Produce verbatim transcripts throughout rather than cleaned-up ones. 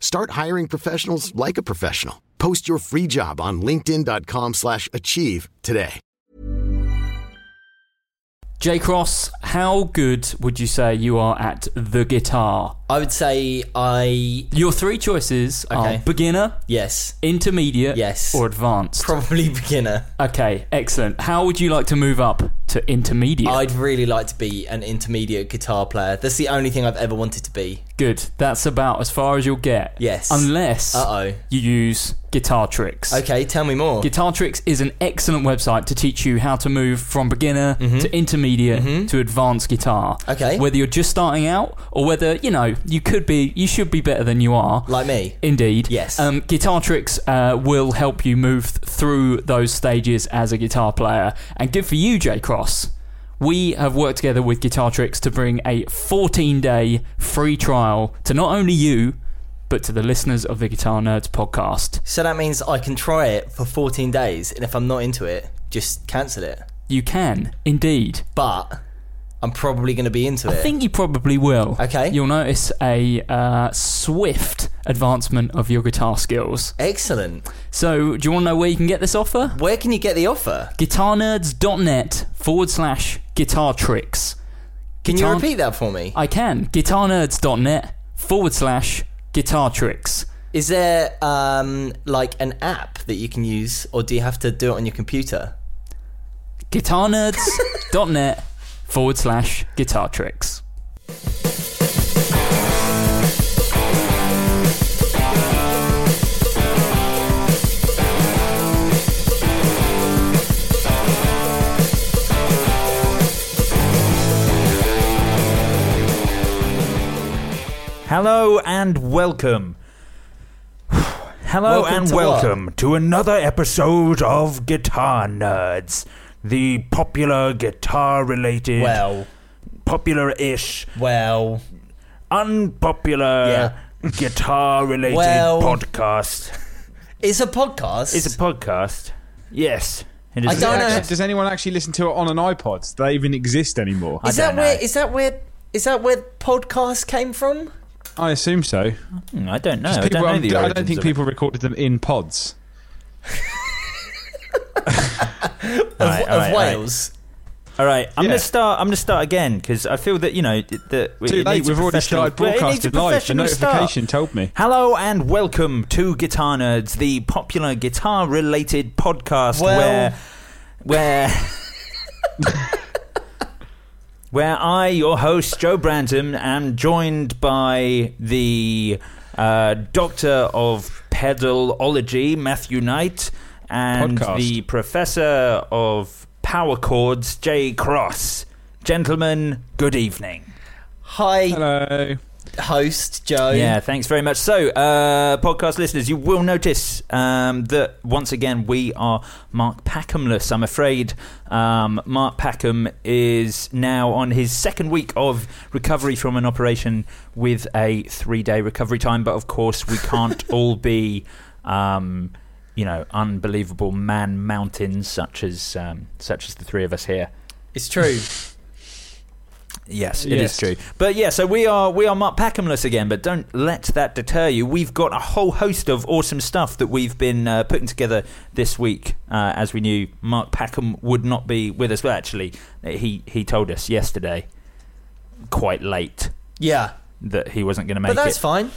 Start hiring professionals like a professional. Post your free job on linkedin dot com slash achieve today. Jay Cross, how good would you say you are at the guitar? I would say I... Your three choices okay. are beginner, yes, intermediate, yes, or advanced. Probably beginner. Okay, excellent. How would you like to move up to intermediate? I'd really like to be an intermediate guitar player. That's the only thing I've ever wanted to be. Good. That's about as far as you'll get. Yes. Unless Uh-oh. you use Guitar Tricks. Okay, tell me more. Guitar Tricks is an excellent website to teach you how to move from beginner mm-hmm. to intermediate mm-hmm. to advanced guitar. Okay. Whether you're just starting out or whether, you know, you could be, you should be better than you are. Like me. Indeed. Yes. Um, Guitar Tricks uh, will help you move th- through those stages as a guitar player. And good for you, Jay Cross. We have worked together with Guitar Tricks to bring a fourteen-day free trial to not only you, but to the listeners of the Guitar Nerds podcast. So that means I can try it for fourteen days, and if I'm not into it, just cancel it. You can, indeed. But I'm probably going to be into I it. I think you probably will. Okay. You'll notice a uh, swift advancement of your guitar skills. Excellent. So, do you want to know where you can get this offer? Where can you get the offer? guitarnerds.net forward slash guitar tricks. Can guitar- you repeat that for me? I can. guitarnerds.net forward slash guitar tricks. Is there, um, like, an app that you can use, or do you have to do it on your computer? guitarnerds dot net forward slash guitar tricks. Hello and welcome. Hello welcome and to welcome what? to another episode of Guitar Nerds. The popular guitar-related, well, popular-ish, well, unpopular yeah. guitar-related well, podcast. It's a podcast. It's a podcast. Yes, it is. I don't know. Does anyone actually listen to it on an iPod? Do they even exist anymore? Is that where? Is that where? Is that where podcasts came from? I assume so. Mm, I don't know. I don't, know the I don't think people recorded them in pods. of, right, of right, Wales. All right, all right. I'm yeah. gonna start. I'm gonna start again because I feel that you know that too late. We've already started broadcasting live. The notification start. told me. Hello and welcome to Guitar Nerds, the popular guitar-related podcast well, where where where I, your host Joe Brandon, am joined by the uh, Doctor of Pedalology, Matthew Knight. And podcast. The Professor of Power Chords, Jay Cross. Gentlemen, good evening. Hi. Hello. Host, Joe. Yeah, thanks very much. So, uh, podcast listeners, you will notice um, that, once again, we are Mark Packhamless, I'm afraid. Um, Mark Packham is now on his second week of recovery from an operation with a three-day recovery time. But, of course, we can't all be... Um, you know, unbelievable man mountains such as um, such as the three of us here. It's true. Yes, it yes. is true. But yeah, so we are we are Mark Packhamless again, but don't let that deter you. We've got a whole host of awesome stuff that we've been uh, putting together this week. Uh, as we knew, Mark Packham would not be with us. Well, actually, he, he told us yesterday, quite late, yeah, that he wasn't going to make it. But that's it. fine.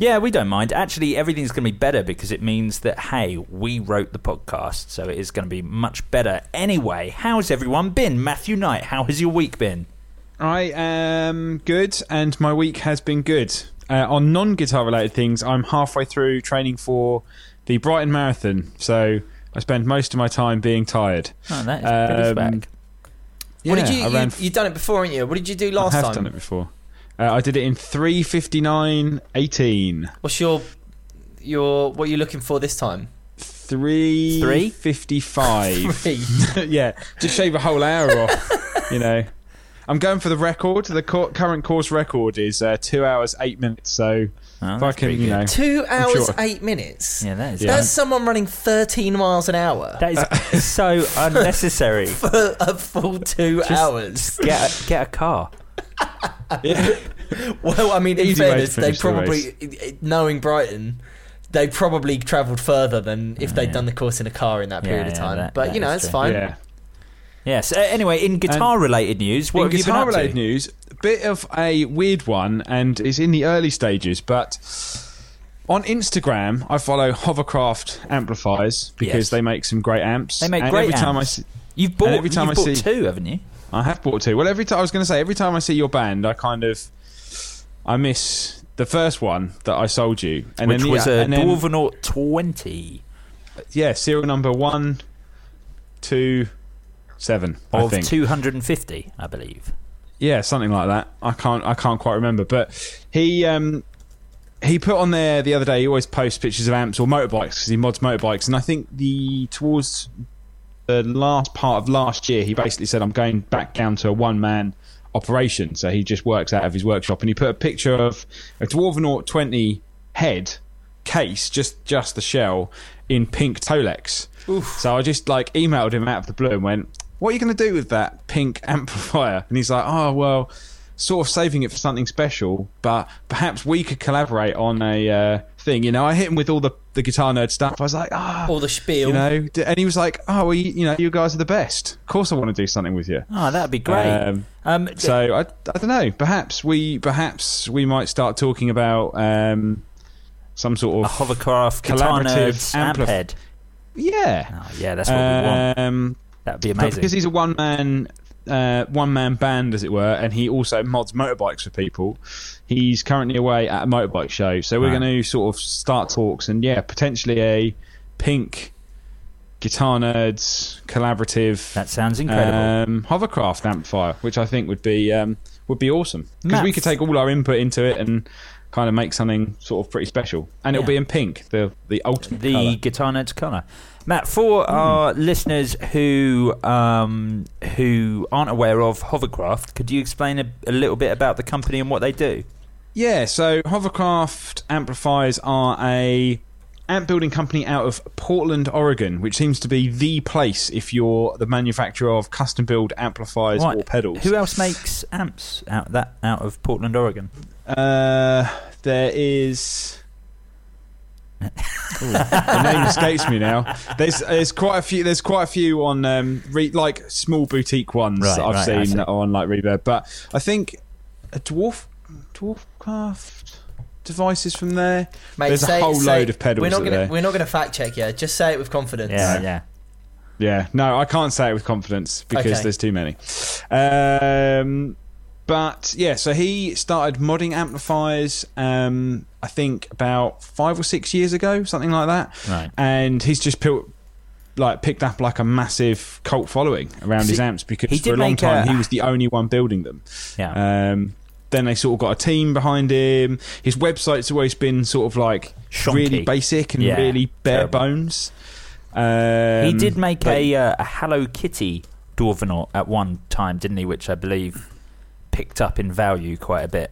Yeah, we don't mind. Actually, everything's going to be better because it means that, hey, we wrote the podcast, so it is going to be much better. Anyway, how's everyone been? Matthew Knight, how has your week been? I am good, and my week has been good. Uh, on non-guitar-related things, I'm halfway through training for the Brighton Marathon, so I spend most of my time being tired. Oh, that is um, good. Yeah, what did you, you f- you've done it before, haven't you? What did you do last time? I have time? done it before. Uh, I did it in three fifty-nine eighteen. What's your your what are you looking for this time? three fifty-five Three? Yeah, just shave a whole hour off. You know, I'm going for the record. The co- current course record is uh, two hours eight minutes. So oh, if I can, you know, two hours sure. eight minutes. Yeah, that is. Yeah. That's someone running thirteen miles an hour. That is uh, so unnecessary for a full two just, hours. Just get a, get a car. Yeah. Well, I mean, in fairness, they probably, the knowing Brighton, they probably travelled further than if oh, they'd yeah. done the course in a car in that yeah, period yeah, of time. That, but that you know, it's true. Fine. Yeah. Yeah, so anyway, in guitar-related news, what have you been up to? In guitar-related news, a bit of a weird one, and it's in the early stages, but on Instagram, I follow Hovercraft Amplifiers because yes. they make some great amps. They make and great every amps. Time I see, you've bought, every time you've I bought see, two, haven't you? I have bought two. Well, every time I was going to say, every time I see your band, I kind of I miss the first one that I sold you, and which then, was yeah, a Dwarvenaut twenty. Yeah, serial number one, two, seven of two hundred and fifty, I believe. Yeah, something like that. I can't I can't quite remember, but he um, he put on there the other day. He always posts pictures of amps or motorbikes because he mods motorbikes, and I think the towards. The last part of last year, he basically said, I'm going back down to a one-man operation. So he just works out of his workshop. And he put a picture of a Dwarvenaut twenty head case, just, just the shell, in pink Tolex. Oof. So I just like emailed him out of the blue and went, what are you going to do with that pink amplifier? And he's like, oh, well, sort of saving it for something special, but perhaps we could collaborate on a... Uh, thing, you know, I hit him with all the, the guitar nerd stuff. I was like, ah, oh, all the spiel, you know, and he was like, oh, well, you, you know, you guys are the best. Of course, I want to do something with you. Oh, that'd be great. Um, um so I, I don't know. Perhaps we, perhaps we might start talking about um some sort of a hovercraft collaborative amp head. Yeah, oh, yeah, that's what um, we want. That'd be amazing because he's a one man. Uh, one-man band, as it were, and he also mods motorbikes for people. He's currently away at a motorbike show, so we're right. going to sort of start talks and, yeah, potentially a pink Guitar Nerds collaborative. That sounds incredible. Um, hovercraft amplifier, which I think would be um, would be awesome because we could take all our input into it and kind of make something sort of pretty special. And yeah. it'll be in pink, the the ultimate the colour. Guitar Nerds colour. Matt, for mm. our listeners who um, who aren't aware of Hovercraft, could you explain a, a little bit about the company and what they do? Yeah, so Hovercraft Amplifiers are a amp building company out of Portland, Oregon, which seems to be the place if you're the manufacturer of custom build amplifiers right. or pedals. Who else makes amps out that out of Portland, Oregon? Uh, there is. Ooh, the name escapes me now. There's there's quite a few. There's quite a few on um, re, like small boutique ones right, that I've right, seen see. that are on like Reverb, but I think a dwarf Dwarfcraft devices from there. Mate, there's say, a whole say, load of pedals. We're not gonna there. we're not gonna fact check yet. Just say it with confidence. Yeah, yeah, yeah. No, I can't say it with confidence because okay. there's too many. Um. But, yeah, so he started modding amplifiers, um, I think, about five or six years ago, something like that. Right. And he's just built, like picked up, like, a massive cult following around See, his amps because for a long time a... he was the only one building them. Yeah. Um, then they sort of got a team behind him. His website's always been sort of, like, Shonky. really basic and yeah, really bare terrible. bones. Um, he did make but, a, uh, a Hello Kitty Dwarvenaut at one time, didn't he, which I believe... picked up in value quite a bit.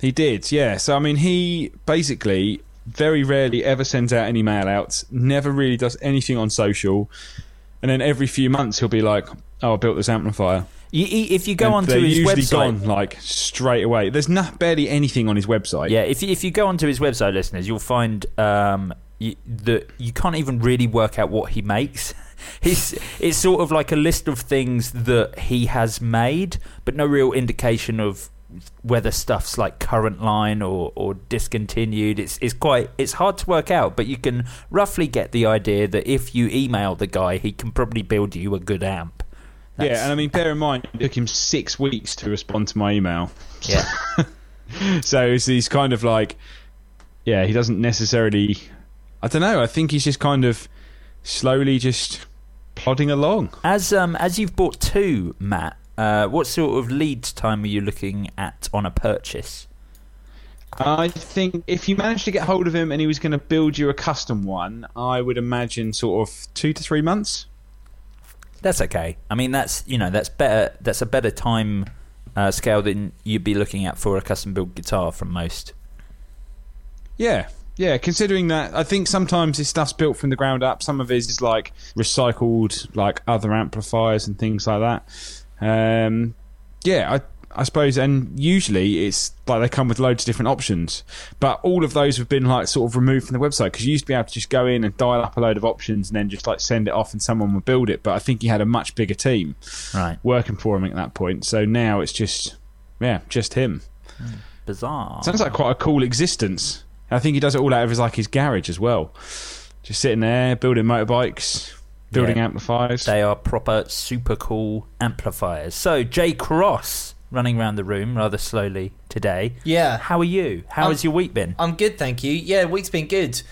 He did, yeah. So I mean, he basically very rarely ever sends out any mail outs, never really does anything on social, and then every few months he'll be like, oh, I built this amplifier. You, if you go and onto they're his usually website, gone like straight away. There's not barely anything on his website. Yeah, if if you go onto his website, listeners, you'll find um you, that you can't even really work out what he makes. He's, it's sort of like a list of things that he has made, but no real indication of whether stuff's like current line or, or discontinued. It's it's quite it's hard to work out, but you can roughly get the idea that if you email the guy, he can probably build you a good amp. That's... Yeah, and I mean, bear in mind, it took him six weeks to respond to my email. Yeah. So it's, he's kind of like, yeah, he doesn't necessarily... I don't know, I think he's just kind of slowly just plodding along. As um as you've bought two, Matt, uh, what sort of lead time are you looking at on a purchase? I think if you managed to get hold of him and he was going to build you a custom one, I would imagine sort of two to three months. That's okay. I mean, that's, you know, that's better. That's a better time uh, scale than you'd be looking at for a custom built guitar from most. Yeah, yeah. Considering that, I think sometimes this stuff's built from the ground up. Some of it is like recycled, like other amplifiers and things like that. Um, yeah, I, I suppose. And usually it's like they come with loads of different options, but all of those have been like sort of removed from the website, because you used to be able to just go in and dial up a load of options and then just like send it off and someone would build it. But I think he had a much bigger team right working for him at that point. So now it's just, yeah, just him. Mm, bizarre. Sounds like quite a cool existence. I think he does it all out of his like his garage as well, just sitting there building motorbikes. Building yeah, amplifiers. They are proper, super cool amplifiers. So, Jay Cross, running around the room rather slowly today. Yeah. How are you? How I'm, has your week been? I'm good, thank you. Yeah, week's been good.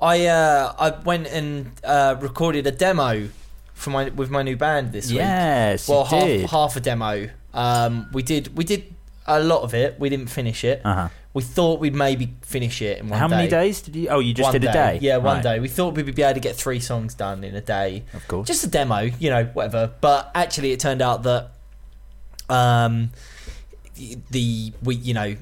I uh, I went and uh, recorded a demo for my with my new band this week. Yes, well, half did. half a demo. Um, we did we did a lot of it. We didn't finish it. Uh huh. We thought we'd maybe finish it in one day. How many days did you... Oh, you just did a day? Yeah, one day. We thought we'd be able to get three songs done in a day. Of course. Just a demo, you know, whatever. But actually it turned out that um, the we you know,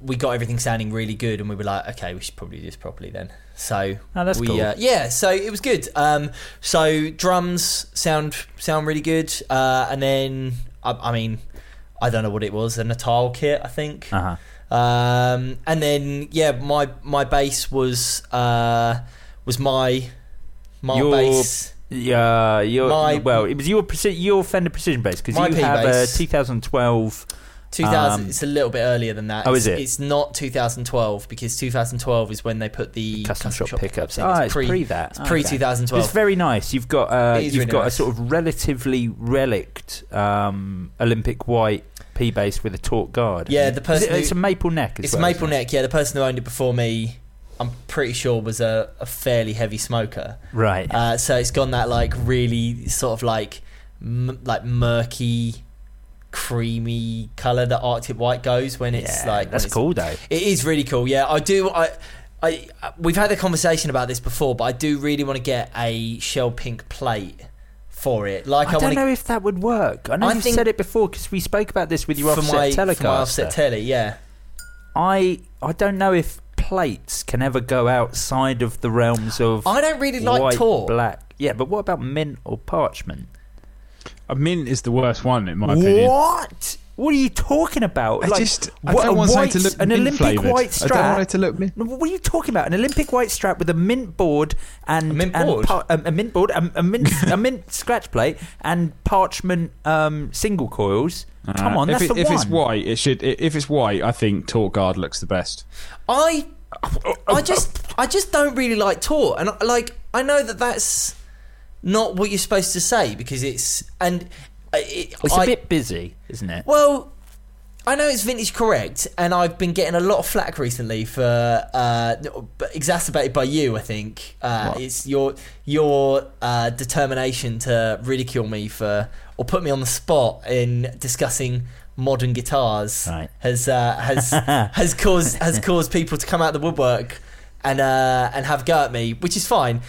we got everything sounding really good and we were like, okay, we should probably do this properly then. So oh, that's we, cool. Uh, yeah, so it was good. Um, so drums sound sound really good. Uh, and then, I, I mean, I don't know what it was, a Natal kit, I think. Uh-huh. Um, and then yeah, my my bass was uh, was my my your, bass. Yeah, your my, well, it was your your Fender Precision Bass, because you P have bass. a twenty twelve. two thousand, um, it's a little bit earlier than that. Oh, is it? It's not two thousand twelve, because two thousand twelve is when they put the custom, custom shop, shop pickups in. Oh, it's pre, pre that. It's pre okay. twenty twelve. It's very nice. You've got uh, you've really got nice. a sort of relatively relict um, Olympic white P bass with a torque guard. Yeah, the person. It, who, it's a maple neck. As it's well, maple neck. Yeah, the person who owned it before me, I'm pretty sure, was a, a fairly heavy smoker. Right. Uh, so it's gone that like really sort of like m- like murky, creamy colour that Arctic White goes when it's yeah, like. That's it's, cool though. It is really cool. Yeah, I do. I, I, we've had a conversation about this before, but I do really want to get a shell pink plate for it. Like, I, I don't wanna... know if that would work. I know I you've said it before, because we spoke about this with your offset my, telecaster. For my offset tele, yeah. I I don't know if plates can ever go outside of the realms of. I don't really like white, taut. Black. Yeah, but what about mint or parchment? A mint is the worst one in my what? opinion. What? What are you talking about? I like, just I what, don't want white, to look an Olympic flavored. white strap. I don't want it to look mint. What are you talking about? An Olympic white strap with a mint board and a mint board, and, a, a mint board, a, a mint, a mint scratch plate, and parchment um, single coils. Uh, Come on, if that's it, the if one. If it's white, it should. If it's white, I think torque guard looks the best. I, I just, I just don't really like torque, and like I know that that's not what you're supposed to say, because it's and. It, it's a I, bit busy, isn't it? Well, I know it's vintage correct, and I've been getting a lot of flack recently for uh, exacerbated by you. I think uh, it's your your uh, determination to ridicule me for or put me on the spot in discussing modern guitars right. has uh, has has caused has caused people to come out of the woodwork and uh, and have a go at me, which is fine.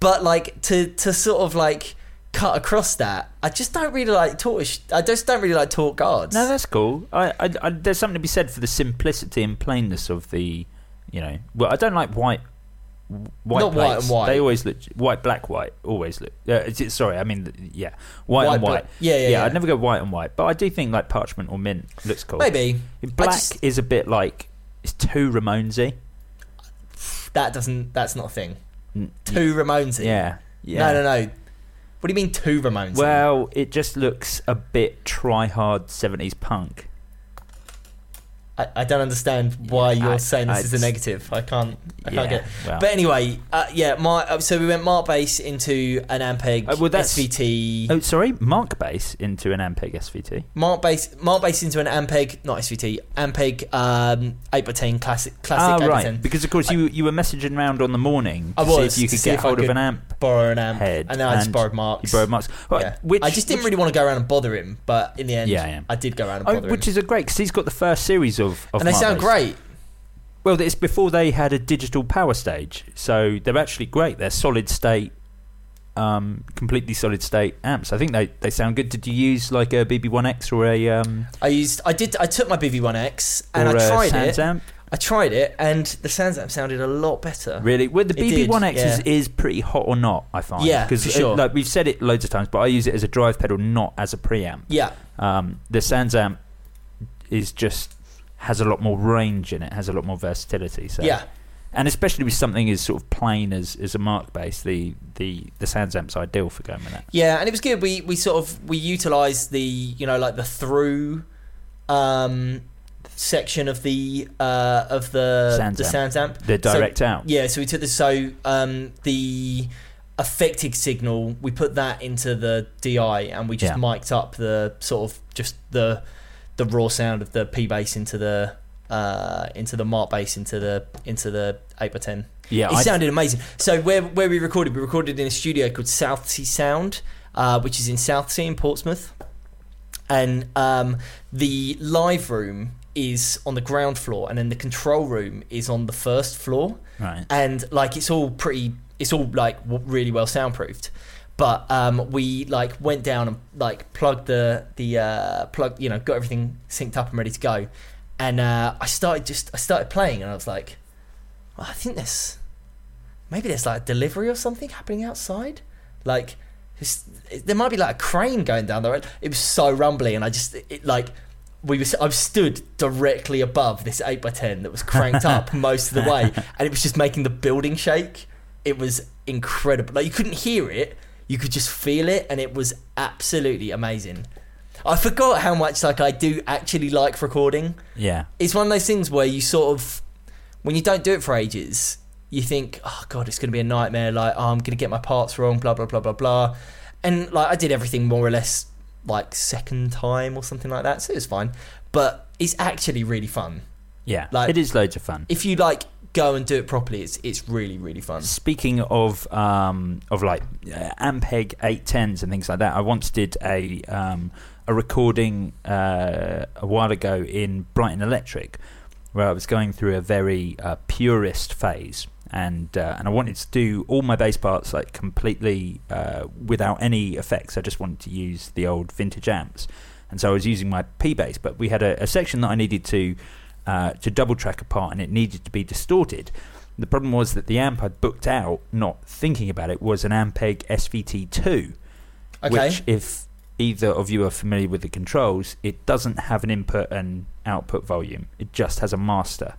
But like to to sort of like. Cut across that. I just don't really like torque. I just don't really like torque guards. No, that's cool. I, I, I, there's something to be said for the simplicity and plainness of the, you know. Well, I don't like white, white. Not plates. White and white. They always look white, black, white. Always look. Uh, it's, it's, sorry, I mean, yeah, white, white and white. Bl- yeah, yeah, yeah, yeah. I'd never go white and white, but I do think like parchment or mint looks cool. Maybe black just, is a bit like it's too Ramonesy. That doesn't. That's not a thing. N- too Ramonesy. Yeah. Yeah. No, no, no. What do you mean two Ramones? Well, it just looks a bit try-hard seventies punk. I, I don't understand why you're I, saying this I, is a negative. I can't. I yeah, can't get. Well. But anyway, uh, yeah. My so we went Mark Bass into an Ampeg oh, well, S V T. Oh, sorry, Mark Bass into an Ampeg S V T. Mark Bass, Mark Bass into an Ampeg, not S V T, Ampeg um, eight by ten classic. classic ah, right. eight by ten. Because of course you you were messaging round on the morning to I was, see if you could to get hold of an amp, borrow an amp, head, and then I just borrowed Mark's. You borrowed Mark's. Well, yeah. which, I just didn't which, really want to go around and bother him, but in the end, yeah, yeah. I did go around and bother oh, him, which is a great because he's got the first series of. Of, of and they Mark sound Bass. Great. Well, it's before they had a digital power stage, so they're actually great. They're solid state, um, completely solid state amps. I think they, they sound good. Did you use like a B B one X or a? Um, I used. I did. I took my B B one X and I tried Sans it. Amp? I tried it, and the Sans Amp sounded a lot better. Really, well, the B B one X yeah. is, is pretty hot or not. I find. Yeah, because sure. like we've said it loads of times, but I use it as a drive pedal, not as a preamp. Yeah. Um, the Sans Amp is just. Has a lot more range in it, has a lot more versatility. So yeah, and especially with something as sort of plain as, as a Mark Bass, the the the Sans Amp's ideal for going with that. Yeah, and it was good. We we sort of we utilised the you know like the through um, section of the uh, of the Sans the amp. Sans Amp. The direct so, out. Yeah, so we took the so um, the affected signal. We put that into the D I, and we just yeah. mic'd up the sort of just the. The raw sound of the P bass into the uh, into the Mark bass into the into the eight by ten. Yeah, it I sounded th- amazing. So where where we recorded, we recorded in a studio called Southsea Sound, uh, which is in Southsea in Portsmouth, and um, the live room is on the ground floor, and then the control room is on the first floor. Right, and like it's all pretty, it's all like really well soundproofed. But um, we like went down and like plugged the the uh, plug, you know, got everything synced up and ready to go. And uh, I started just I started playing, and I was like, well, I think there's maybe there's like a delivery or something happening outside. Like it, there might be like a crane going down the road. It was so rumbly, and I just it, like we was I stood directly above this eight by ten that was cranked up most of the way, and it was just making the building shake. It was incredible. Like you couldn't hear it. You could just feel it, and it was absolutely amazing. I forgot how much like I do actually like recording. Yeah. It's one of those things where you sort of, when you don't do it for ages, you think, oh, God, it's going to be a nightmare. Like, oh, I'm going to get my parts wrong, blah, blah, blah, blah, blah. And like I did everything more or less like second time or something like that, so it was fine. But it's actually really fun. Yeah, like, it is loads of fun. If you like... go and do it properly. It's it's really really fun. Speaking of um, of like uh, Ampeg eight tens and things like that, I once did a um, a recording uh, a while ago in Brighton Electric, where I was going through a very uh, purist phase, and uh, and I wanted to do all my bass parts like completely uh, without any effects. I just wanted to use the old vintage amps, and so I was using my P bass. But we had a, a section that I needed to. Uh, to double track a part, and it needed to be distorted. The problem was that the amp I'd booked out, not thinking about it, was an Ampeg S V T two, okay. which, if either of you are familiar with the controls, it doesn't have an input and output volume. It just has a master.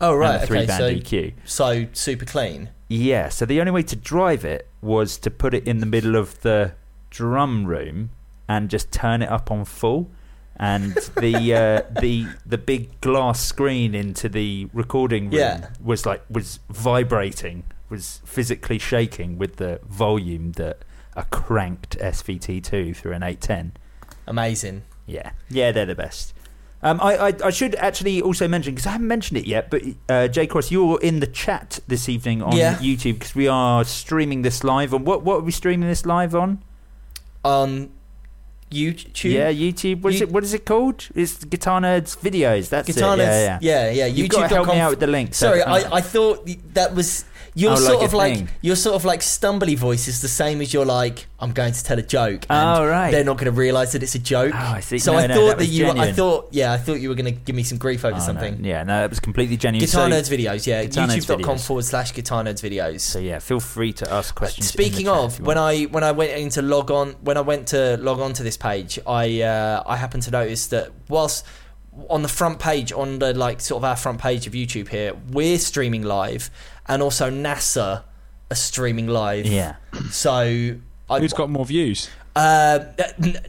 Oh, right. And a three-band okay, so, E Q. So super clean. Yeah, so the only way to drive it was to put it in the middle of the drum room and just turn it up on full. And the uh, the the big glass screen into the recording room yeah. was like was vibrating, was physically shaking with the volume that a cranked S V T two through an eight ten. Amazing. Yeah, yeah, they're the best. Um, I, I I should actually also mention, because I haven't mentioned it yet, but uh, Jay Cross, you're in the chat this evening on yeah. YouTube, because we are streaming this live on what what are we streaming this live on? Um. YouTube, yeah, YouTube. What is you- it? What is it called? It's Guitar Nerds videos. That's Guitar it. Nerds, yeah, yeah, yeah. yeah. You've got to help me out with the link. So. Sorry, I, I thought that was your oh, sort like of like thing. Your sort of like stumbly voice is the same as your like I'm going to tell a joke. And oh right, they're not going to realise that it's a joke. Oh, I see. So no, I no, thought that, that you. Were, I thought yeah, I thought you were going to give me some grief over oh, something. No. Yeah, no, it was completely genuine. Guitar so, Nerds videos. Yeah, YouTube.com forward slash Guitar Nerds videos. So yeah, feel free to ask questions. Speaking of, when I when I went into log on when I went to log on to this page, I uh, I happened to notice that whilst on the front page, on the like sort of our front page of YouTube here, we're streaming live, and also NASA are streaming live. Yeah. So I, who's got more views? Uh,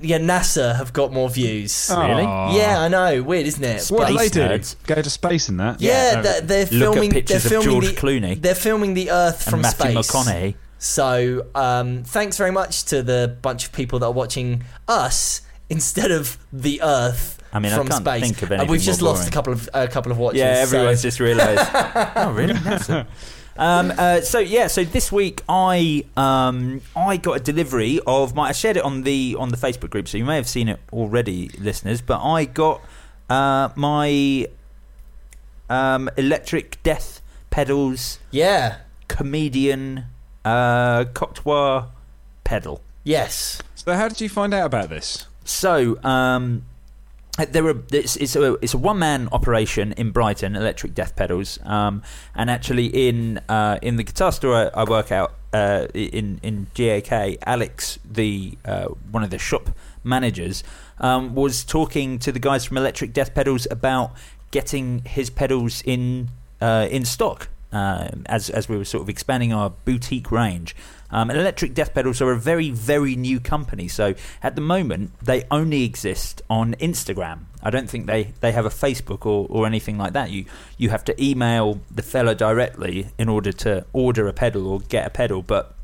yeah, NASA have got more views. Really? Yeah, I know. Weird, isn't it? Space what do they do? Nerds. Go to space in that? Yeah, yeah no, they're filming. Look at pictures they're filming of George the, Clooney. They're filming the Earth and from Matthew space. McConaughey. So, um, thanks very much to the bunch of people that are watching us instead of the Earth. I mean, from I can't space. think of anything. Uh, we've just more lost a couple of a uh, couple of watches. Yeah, everyone's so. just realised. Oh, really? NASA. Um, uh, so yeah, so this week I um, I got a delivery of my. I shared it on the on the Facebook group, so you may have seen it already, listeners. But I got uh, my um, Electric Death Pedals. Yeah, Comedian uh, Cocteau pedal. Yes. So how did you find out about this? So um, there are it's, it's a it's a one man operation in Brighton, Electric Death Pedals, um, and actually in uh, in the guitar store I, I work out uh, in in G A K, Alex, the uh, one of the shop managers, um, was talking to the guys from Electric Death Pedals about getting his pedals in uh, in stock uh, as as we were sort of expanding our boutique range. Um, and Electric Death Pedals are a very, very new company. So at the moment, they only exist on Instagram. I don't think they, they have a Facebook or, or anything like that. You you have to email the fella directly in order to order a pedal or get a pedal. But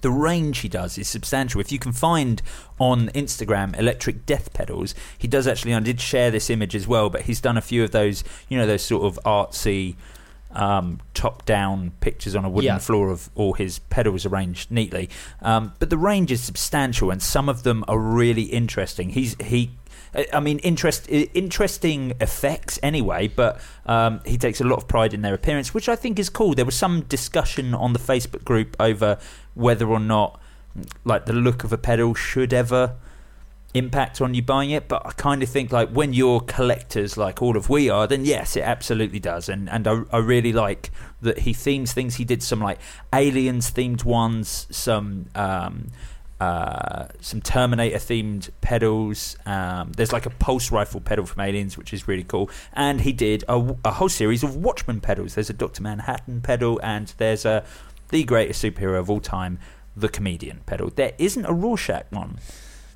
the range he does is substantial. If you can find on Instagram Electric Death Pedals, he does actually, and I did share this image as well, but he's done a few of those, you know, those sort of artsy... Um, top-down pictures on a wooden yeah. floor of all his pedals arranged neatly, um, but the range is substantial, and some of them are really interesting. He's he, I mean, interest interesting effects anyway. But um, he takes a lot of pride in their appearance, which I think is cool. There was some discussion on the Facebook group over whether or not, like, the look of a pedal should ever impact on you buying it, but I kind of think, like, when you're collectors like all of we are, then yes, it absolutely does. And and I, I really like that he themes things. He did some, like, Aliens themed ones, some um uh some Terminator themed pedals, um there's like a pulse rifle pedal from Aliens, which is really cool, and he did a, a whole series of Watchmen pedals. There's a Doctor Manhattan pedal, and there's a the greatest superhero of all time, the Comedian pedal. There isn't a Rorschach one.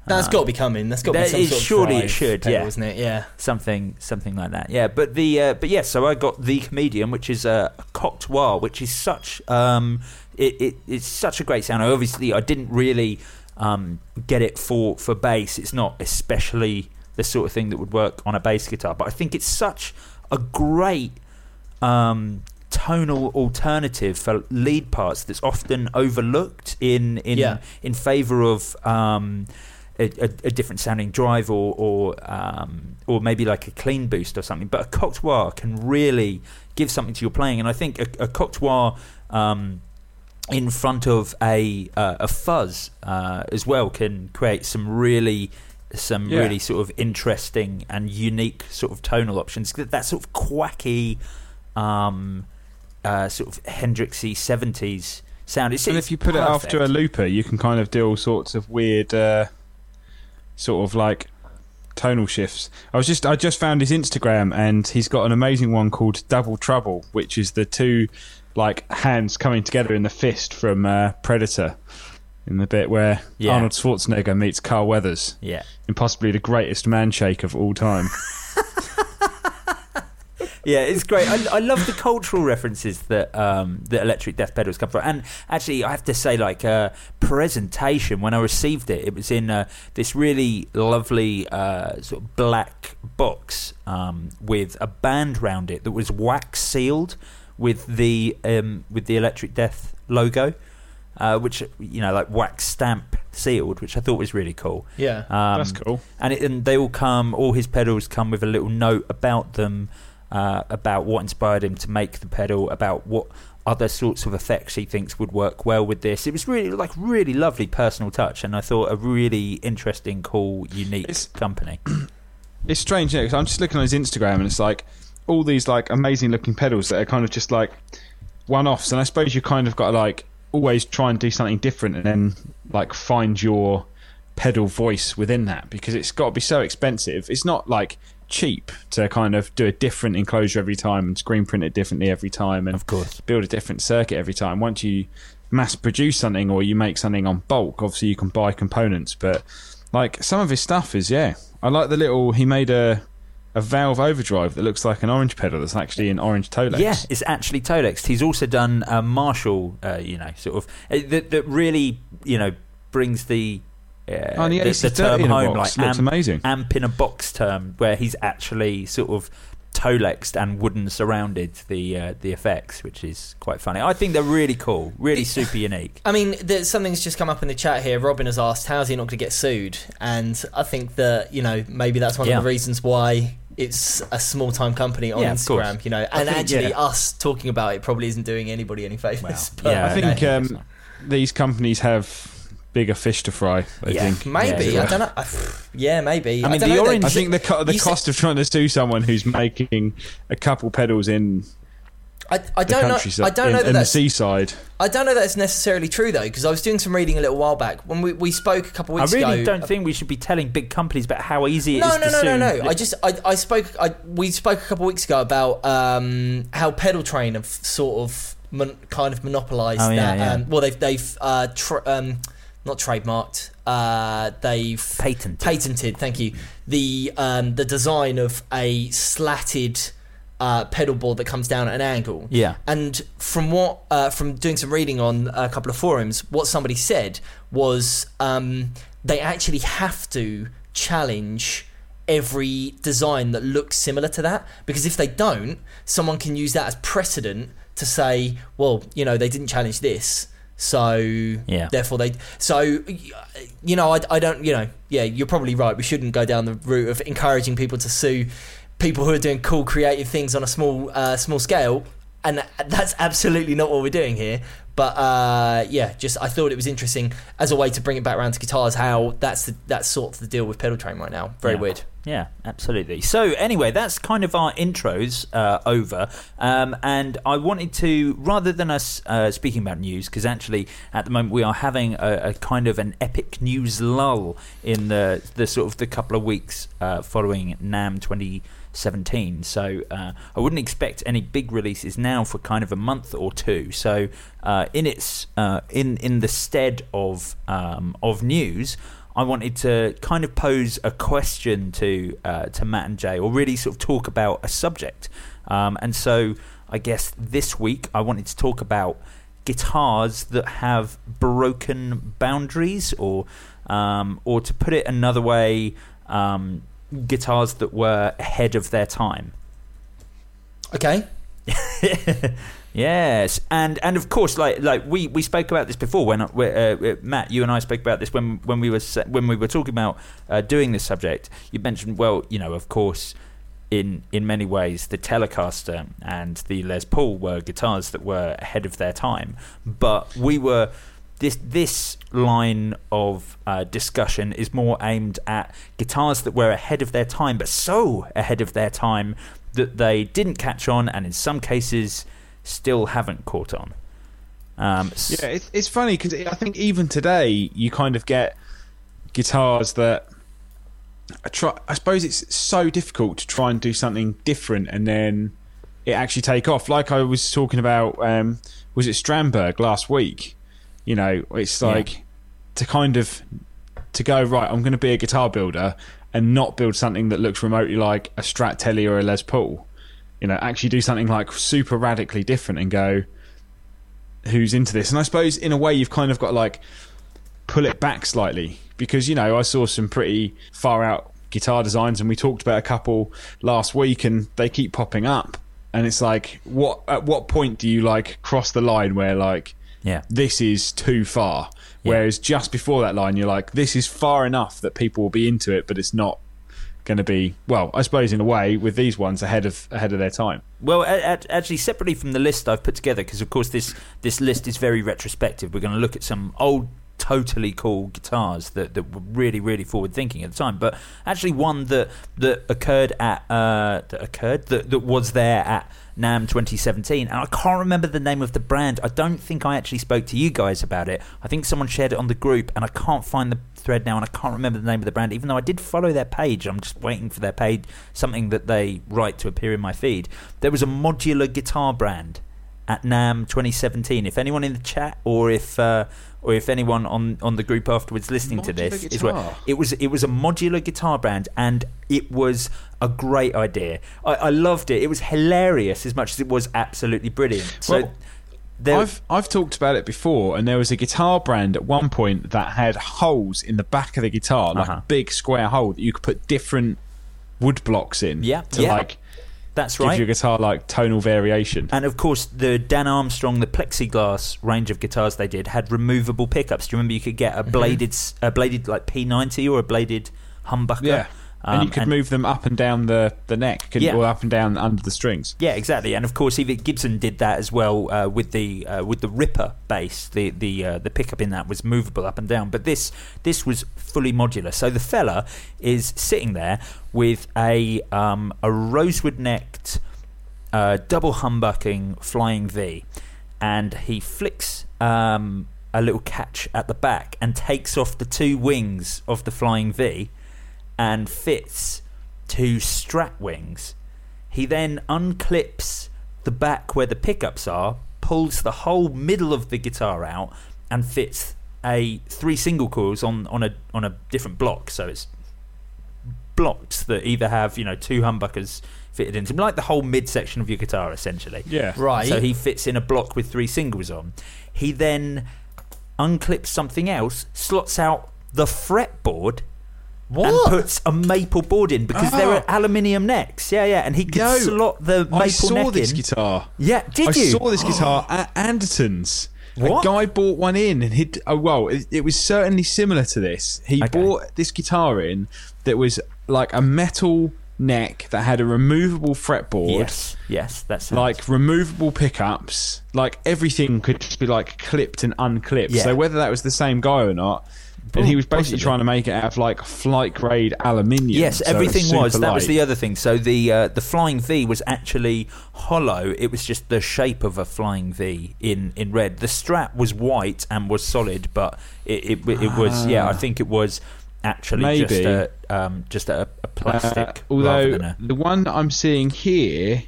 That's um, got to be coming. That's got to that be some is, sort of surely it should, pedal, yeah, isn't it? Yeah, something, something like that. Yeah, but the uh, but yeah. So I got the Comedian, which is a, a Cocteau, which is such um, it, it it's such a great sound. I obviously, I didn't really um, get it for for bass. It's not especially the sort of thing that would work on a bass guitar, but I think it's such a great um, tonal alternative for lead parts that's often overlooked in in yeah. in favour of. Um, A, a, a different sounding drive, or or um, or maybe like a clean boost or something. But a Cocteau can really give something to your playing, and I think a, a Cocteau um, in front of a uh, a fuzz uh, as well can create some really some yeah. really sort of interesting and unique sort of tonal options. That, that sort of quacky, um, uh, sort of Hendrixy seventies sound. It's, and it's if you put perfect. it after a looper, you can kind of do all sorts of weird. Uh sort of like tonal shifts. I was just I just found his Instagram, and he's got an amazing one called Double Trouble, which is the two, like, hands coming together in the fist from uh, Predator, in the bit where yeah. Arnold Schwarzenegger meets Carl Weathers. Yeah. And possibly the greatest man shake of all time. Yeah, it's great. I, I love the cultural references that um, the Electric Death Pedals come from. And actually, I have to say, like, uh, presentation, when I received it, it was in uh, this really lovely uh, sort of black box um, with a band round it that was wax sealed with the um, with the Electric Death logo, uh, which, you know, like wax stamp sealed, which I thought was really cool. Yeah, um, that's cool. And, it, and they all come, all his pedals come with a little note about them. Uh, about what inspired him to make the pedal, about what other sorts of effects he thinks would work well with this. It was really, like, really lovely personal touch, and I thought a really interesting, cool, unique it's, company. It's strange, you know, because I'm just looking on his Instagram, and it's like all these, like, amazing looking pedals that are kind of just like one-offs, and I suppose you kind of got to, like, always try and do something different, and then, like, find your pedal voice within that, because it's got to be so expensive. It's not like cheap to kind of do a different enclosure every time and screen print it differently every time and of course build a different circuit every time. Once you mass produce something or you make something on bulk, obviously you can buy components, but like some of his stuff is, yeah, I like the little, he made a a valve overdrive that looks like an orange pedal that's actually an orange Tolex. Yeah, it's actually Tolex. He's also done a Marshall, uh, you know, sort of, uh, that, that really, you know, brings the, uh, oh, yeah, the, the term home, box. Like amp, amp in a box term, where he's actually sort of Tolexed and wooden surrounded the uh, the effects, which is quite funny. I think they're really cool, really super unique. I mean, something's just come up in the chat here. Robin has asked, how's he not going to get sued? And I think that, you know, maybe that's one yeah. of the reasons why it's a small-time company on yeah, Instagram, you know. And think, actually, yeah. us talking about it probably isn't doing anybody any favours. Well, yeah, I think no, um, these companies have bigger fish to fry, I yeah, think. Maybe. Yeah. I don't know. I, yeah, maybe. I mean, I the know, orange. I think the co- the cost say, of trying to sue someone who's making a couple pedals in I, I the don't countryside, know, I don't in, know that in the seaside. I don't know that it's necessarily true, though, because I was doing some reading a little while back when we, we spoke a couple of weeks ago. I really ago, don't think we should be telling big companies about how easy it no, is no, to no, sue. No, no, no, no. I just I, I spoke. I, we spoke a couple of weeks ago about um, how Pedal Train have sort of mon- kind of monopolised oh, yeah, that. Yeah. Um, well, they've they've uh, tr- um, not trademarked. Uh, they've patented. Patented. Thank you. The um, the design of a slatted uh, pedal board that comes down at an angle. Yeah. And from what uh, from doing some reading on a couple of forums, what somebody said was um, they actually have to challenge every design that looks similar to that, because if they don't, someone can use that as precedent to say, well, you know, they didn't challenge this. So yeah. therefore they so you know I, I don't you know yeah you're probably right, we shouldn't go down the route of encouraging people to sue people who are doing cool creative things on a small uh, small scale, and that's absolutely not what we're doing here, but uh, yeah just I thought it was interesting as a way to bring it back around to guitars, how that's the, that's sort of the deal with Pedal Train right now. Very yeah. weird. Yeah, absolutely. So anyway, that's kind of our intros uh, over, um, and I wanted to, rather than us uh, speaking about news, because actually at the moment we are having a, a kind of an epic news lull in the, the sort of the couple of weeks uh, following NAMM twenty seventeen, so uh, I wouldn't expect any big releases now for kind of a month or two. So uh, in its uh, in in the stead of um, of news, I wanted to kind of pose a question to uh, to Matt and Jay, or really sort of talk about a subject. Um, and so I guess this week I wanted to talk about guitars that have broken boundaries, or um, or to put it another way, um, guitars that were ahead of their time. Okay. Yes, and and of course, like like we, we spoke about this before when uh, Matt, you and I spoke about this when when we were when we were talking about uh, doing this subject. You mentioned, well, you know, of course, in in many ways, the Telecaster and the Les Paul were guitars that were ahead of their time, but we were this this line of uh, discussion is more aimed at guitars that were ahead of their time, but so ahead of their time that they didn't catch on, and in some cases still haven't caught on. Um, yeah, it's, it's funny because I think even today you kind of get guitars that I, try, I suppose it's so difficult to try and do something different and then it actually take off. Like I was talking about, um, was it Strandberg last week? You know, it's like yeah. to kind of to go right. I'm going to be a guitar builder and not build something that looks remotely like a Strat Tele or a Les Paul. You know, actually do something like super radically different and go, who's into this? And I suppose in a way you've kind of got to like pull it back slightly, because, you know, I saw some pretty far out guitar designs and we talked about a couple last week and they keep popping up, and it's like, what at what point do you like cross the line where like yeah this is too far, yeah. whereas just before that line you're like, this is far enough that people will be into it, but it's not going to be, well, I suppose in a way with these ones ahead of ahead of their time. Well, at, actually separately from the list I've put together, because of course this this list is very retrospective, we're going to look at some old totally cool guitars that, that were really really forward thinking at the time, but actually one that that occurred at uh that occurred that, that was there at NAMM twenty seventeen, and I can't remember the name of the brand. I don't think I actually spoke to you guys about it. I think someone shared it on the group and I can't find the thread now, and I can't remember the name of the brand, even though I did follow their page. I'm just waiting for their page, something that they write to appear in my feed. There was a modular guitar brand at NAMM twenty seventeen. If anyone in the chat, or if uh, or if anyone on, on the group afterwards listening modular to this, is where, it was it was a modular guitar brand, and it was a great idea. I, I loved it. It was hilarious as much as it was absolutely brilliant. So. Well, There, I've I've talked about it before, and there was a guitar brand at one point that had holes in the back of the guitar, like uh-huh. a big square hole that you could put different wood blocks in yeah, to yeah. like That's give right. your guitar like tonal variation. And of course, the Dan Armstrong, the plexiglass range of guitars they did had removable pickups. Do you remember you could get a bladed mm-hmm. a bladed like P ninety or a bladed humbucker? Yeah. Um, and you could and, move them up and down the, the neck, yeah. or up and down under the strings. Yeah, exactly. And of course, even Gibson did that as well uh, with the uh, with the Ripper bass. The the uh, the pickup in that was movable up and down. But this this was fully modular. So the fella is sitting there with a um, a rosewood necked uh, double humbucking Flying V, and he flicks um, a little catch at the back and takes off the two wings of the Flying V. And fits two Strat wings. He then unclips the back where the pickups are, pulls the whole middle of the guitar out, and fits a three single coils on, on a on a different block. So it's blocks that either have, you know, two humbuckers fitted into them, like the whole midsection of your guitar, essentially. Yeah. Right. So he fits in a block with three singles on. He then unclips something else, slots out the fretboard. What? And puts a maple board in, because oh. there are aluminium necks. Yeah, yeah, and he could no, slot the maple neck in. I saw this in. guitar. Yeah, did I you? I saw this guitar at Anderton's. What? A guy bought one in, and he oh, well, it, it was certainly similar to this. He okay. bought this guitar in that was like a metal neck that had a removable fretboard. Yes, yes, that's like removable pickups. Like everything could just be like clipped and unclipped. Yeah. So whether that was the same guy or not. And Ooh, he was basically possibly. trying to make it out of like flight grade aluminium. Yes, so everything was. was that was the other thing. So the uh, the Flying V was actually hollow. It was just the shape of a Flying V in, in red. The Strat was white and was solid, but it it, it was ah. yeah. I think it was actually Maybe. just a um, just a, a plastic. Uh, although than a... the one that I'm seeing here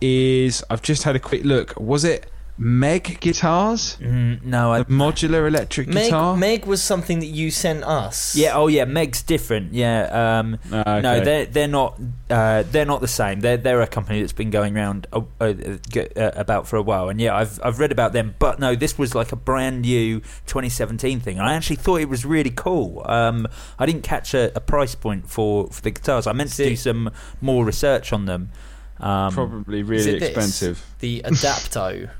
is, I've just had a quick look. Was it? Meg guitars? Mm, no, I, the modular electric Meg, guitar. Meg was something that you sent us. Yeah. Oh, yeah. Meg's different. Yeah. Um, oh, okay. No, they're they're not uh, they're not the same. They're they're a company that's been going around uh, uh, about for a while. And yeah, I've I've read about them. But no, this was like a brand new twenty seventeen thing. And I actually thought it was really cool. Um, I didn't catch a, a price point for, for the guitars. I meant to do some more research on them. Um, Probably really expensive. This? The Adapto.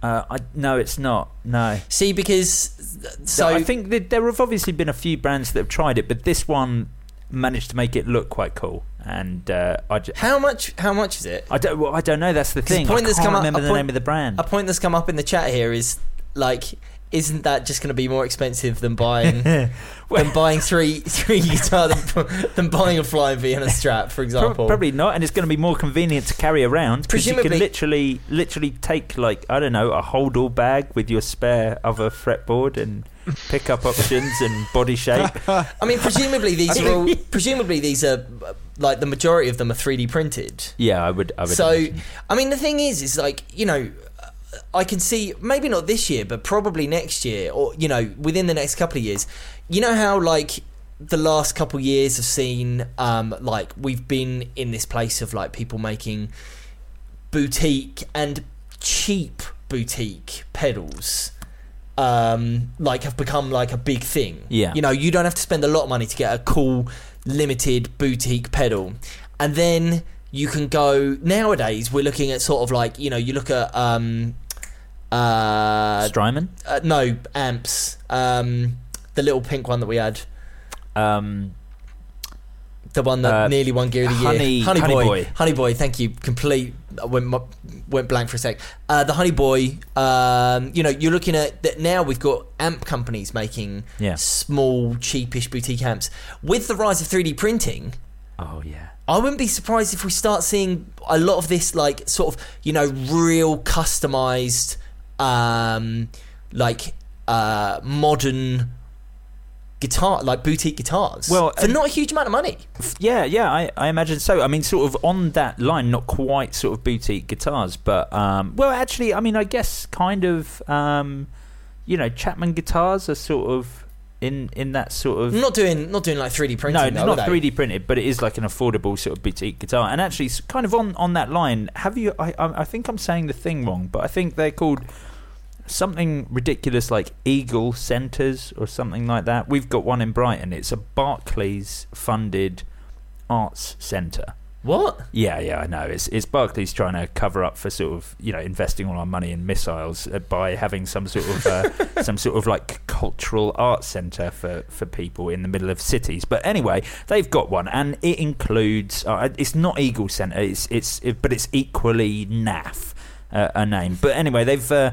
Uh, I, no, it's not. No. See, because so I think that there have obviously been a few brands that have tried it, but this one managed to make it look quite cool. And uh, I just, how much? How much is it? I don't. Well, I don't know. That's the thing. The point I can't that's come remember up, the point, name of the brand. A point that's come up in the chat here is like, isn't that just going to be more expensive than buying well, than buying three three guitar than, than buying a Flying V and a Strat, for example? Probably not, and it's going to be more convenient to carry around because you can literally literally take like I don't know a holdall bag with your spare other fretboard and pickup options and body shape. I mean, presumably these are all, presumably these are like the majority of them are three D printed. Yeah, I would. I would so, imagine. I mean, the thing is, is like you know. I can see, maybe not this year, but probably next year, or, you know, within the next couple of years. You know how, like, the last couple of years have seen, um, like, we've been in this place of, like, people making boutique and cheap boutique pedals, um, like, have become, like, a big thing. Yeah. You know, you don't have to spend a lot of money to get a cool, limited boutique pedal. And then... you can go nowadays. We're looking at sort of like you know, you look at um, uh, Strymon. Uh, no amps. Um, the little pink one that we had. Um, the one that uh, nearly won Gear of the honey, Year. Honey, honey boy. boy. Honey boy. Thank you. Complete went went blank for a sec. Uh, the Honey Boy. Um, you know, you're looking at that now. We've got amp companies making yeah. small, cheapish boutique amps with the rise of three D printing. Oh yeah. I wouldn't be surprised if we start seeing a lot of this, like, sort of, you know, real customized, um, like, uh, modern guitar, like boutique guitars, well, for um, not a huge amount of money. Yeah, yeah, I, I imagine so. I mean, sort of on that line, not quite sort of boutique guitars, but um, well, actually, I mean, I guess kind of, um, you know, Chapman guitars are sort of in in that sort of not doing not doing like three D printing. No, it's though, not three D printed, but it is like an affordable sort of boutique guitar. And actually, kind of on, on that line, have you? I I think I'm saying the thing wrong, but I think they're called something ridiculous like Eagle Centres or something like that. We've got one in Brighton. It's a Barclays funded arts centre. What? Yeah, yeah, I know. It's it's Barclays trying to cover up for sort of, you know, investing all our money in missiles by having some sort of uh, some sort of like cultural arts centre for, for people in the middle of cities. But anyway, they've got one, and it includes uh, it's not Eagle Centre. It's it's it, but it's equally naff uh, a name. But anyway, they've. Uh,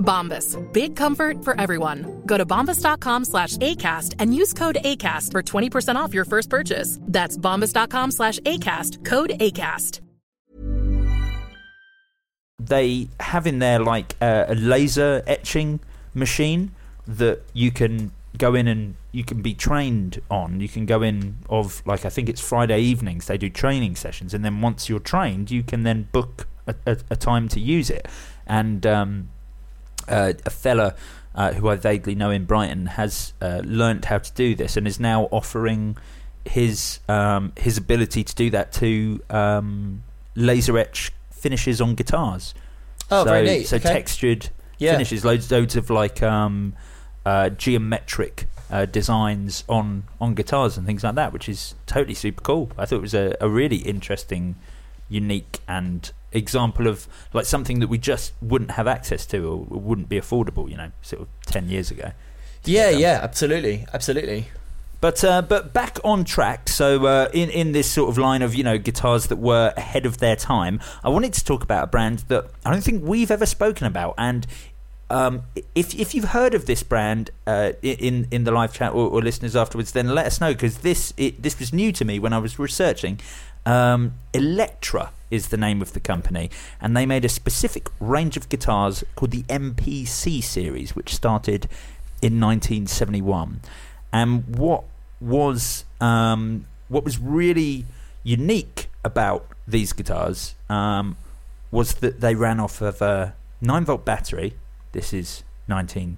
Bombas. Big comfort for everyone. Go to bombas dot com slash A cast and use code ACAST for twenty percent off your first purchase. That's bombas dot com slash A cast, code ACAST. They have in there like uh, a laser etching machine that you can go in and you can be trained on. You can go in of like, I think it's Friday evenings, they do training sessions. And then once you're trained, you can then book a, a, a time to use it. And, um, Uh, a fella uh, who I vaguely know in Brighton has uh, learnt how to do this and is now offering his um, his ability to do that to um, laser etch finishes on guitars. Oh, so, very neat. So okay. Textured yeah. finishes, loads loads of like um, uh, geometric uh, designs on, on guitars and things like that, which is totally super cool. I thought it was a, a really interesting, unique and example of like something that we just wouldn't have access to or wouldn't be affordable, you know, sort of ten years ago. Yeah, yeah, absolutely, absolutely. But uh, but back on track. So uh, in in this sort of line of, you know, guitars that were ahead of their time, I wanted to talk about a brand that I don't think we've ever spoken about. And um, if if you've heard of this brand uh, in in the live chat or, or listeners afterwards, then let us know, because this it, this was new to me when I was researching. Um, Electra is the name of the company, and they made a specific range of guitars called the M P C series, which started in nineteen seventy-one. And what was um, what was really unique about these guitars um, was that they ran off of a nine volt battery. This is nineteen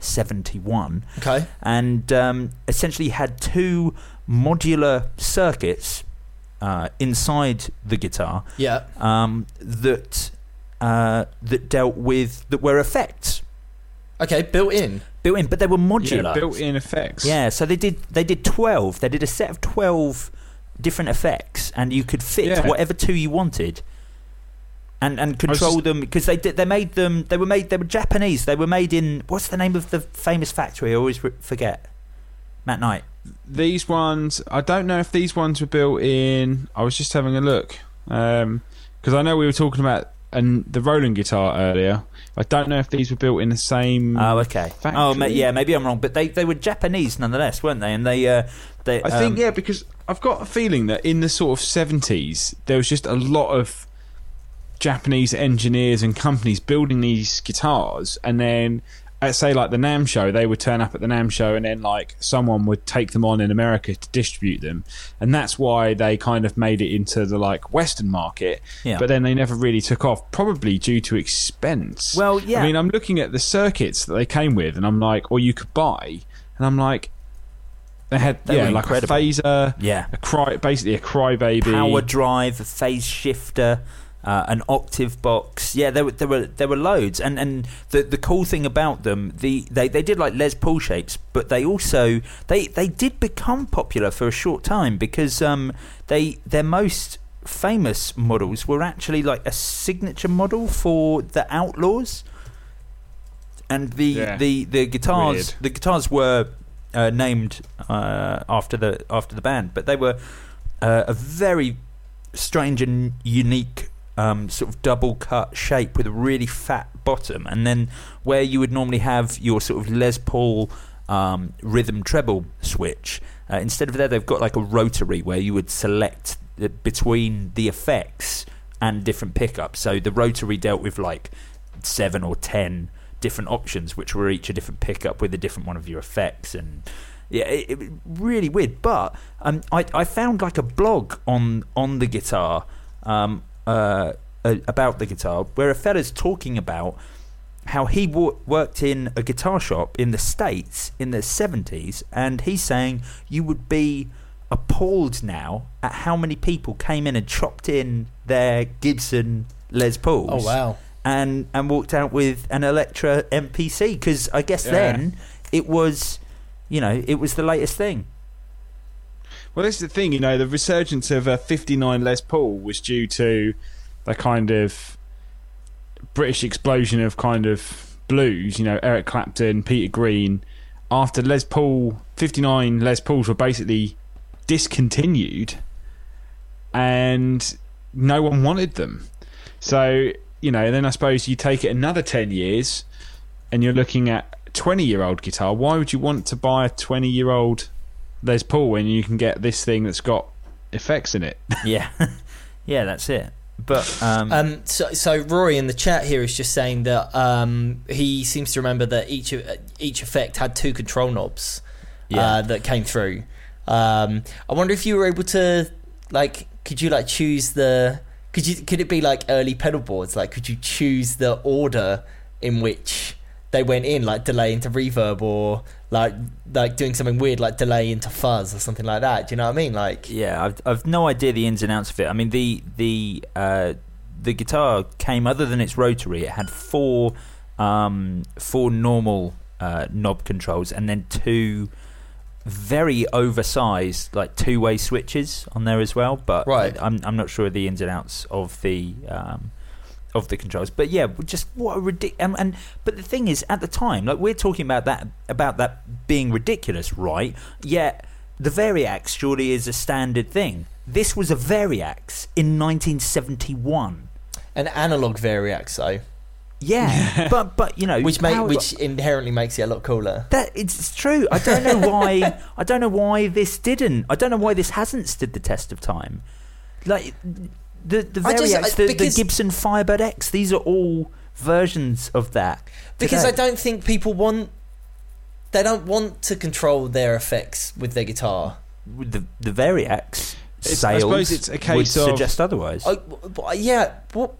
seventy-one. Okay. And um, essentially had two modular circuits Uh, inside the guitar, yeah, um, that uh, that dealt with that were effects. Okay, built in, built in, but they were modular, yeah, built in effects. Yeah, so they did they did twelve. They did a set of twelve different effects, and you could fit yeah. whatever two you wanted, and and control just... them because they did, they made them. They were made. They were Japanese. They were made in what's the name of the famous factory? I always forget. Matt Knight. These ones, I don't know if these ones were built in. I was just having a look because um, I know we were talking about an, the Roland guitar earlier. I don't know if these were built in the same. Oh, okay. Factory. Oh, ma- yeah, maybe I'm wrong, but they, they were Japanese nonetheless, weren't they? And they, uh, they. I um, think yeah, because I've got a feeling that in the sort of seventies there was just a lot of Japanese engineers and companies building these guitars, and then at, say, like the NAMM show, they would turn up at the NAMM show, and then like someone would take them on in America to distribute them, and that's why they kind of made it into the like Western market. Yeah. But then they never really took off, probably due to expense. Well, yeah. I mean, I'm looking at the circuits that they came with, and I'm like, or you could buy, and I'm like, they had they yeah, like incredible. a phaser, yeah, a cry, basically a crybaby, power drive, a phase shifter. Uh, an octave box, yeah, there were there were there were loads, and and the the cool thing about them, the they, they did like Les Paul shapes, but they also they they did become popular for a short time because um they their most famous models were actually like a signature model for the Outlaws, and the yeah. the the guitars Weird. the guitars were uh, named uh, after the after the band, but they were uh, a very strange and unique. Um, sort of double cut shape with a really fat bottom, and then where you would normally have your sort of Les Paul um, rhythm treble switch, uh, instead of there they've got like a rotary where you would select the, between the effects and different pickups. So the rotary dealt with like seven or ten different options, which were each a different pickup with a different one of your effects, and yeah, it, it really weird. But um, I, I found like a blog on on the guitar. Um, Uh, about the guitar, where a fella's talking about how he w- worked in a guitar shop in the States in the seventies, and he's saying you would be appalled now at how many people came in and chopped in their Gibson Les Pauls. Oh wow! And and walked out with an Electra M P C, because I guess yeah. then it was, you know, it was the latest thing. Well, that's the thing, you know, the resurgence of a fifty-nine Les Paul was due to the kind of British explosion of kind of blues, you know, Eric Clapton, Peter Green. After Les Paul, fifty-nine Les Pauls were basically discontinued and no one wanted them. So, you know, then I suppose you take it another ten years and you're looking at a twenty-year-old guitar. Why would you want to buy a twenty-year-old Les Paul when you can get this thing that's got effects in it? Yeah, yeah, that's it. But um, um so, so Rory in the chat here is just saying that um he seems to remember that each each effect had two control knobs yeah. uh, that came through. Um, I wonder if you were able to like, could you like choose the could you could it be like early pedal boards? Like, could you choose the order in which they went in, like delay into reverb, or like like doing something weird like delay into fuzz or something like that? Do you know what I mean? Like, yeah, I've I've no idea the ins and outs of it. I mean, the the uh, the guitar came, other than its rotary, it had four um, four normal uh, knob controls, and then two very oversized like two way switches on there as well. But right. I'm I'm not sure of the ins and outs of the. Um, of the controls, but yeah, just what a ridiculous and, and but the thing is, at the time, like, we're talking about that about that being ridiculous, right? Yet the Variax surely is a standard thing. This was a Variax in nineteen seventy-one, an analog Variax, though. Yeah, but but you know, which make, which inherently makes it a lot cooler. That it's true. I don't know why. I don't know why this didn't. I don't know why this hasn't stood the test of time. Like. The the Variax, I just, I, the, the Gibson Firebird X, these are all versions of that. Because today. I don't think people want, they don't want to control their effects with their guitar. With the the Variax sales, I suppose it's a case would of, suggest otherwise. I, yeah, well,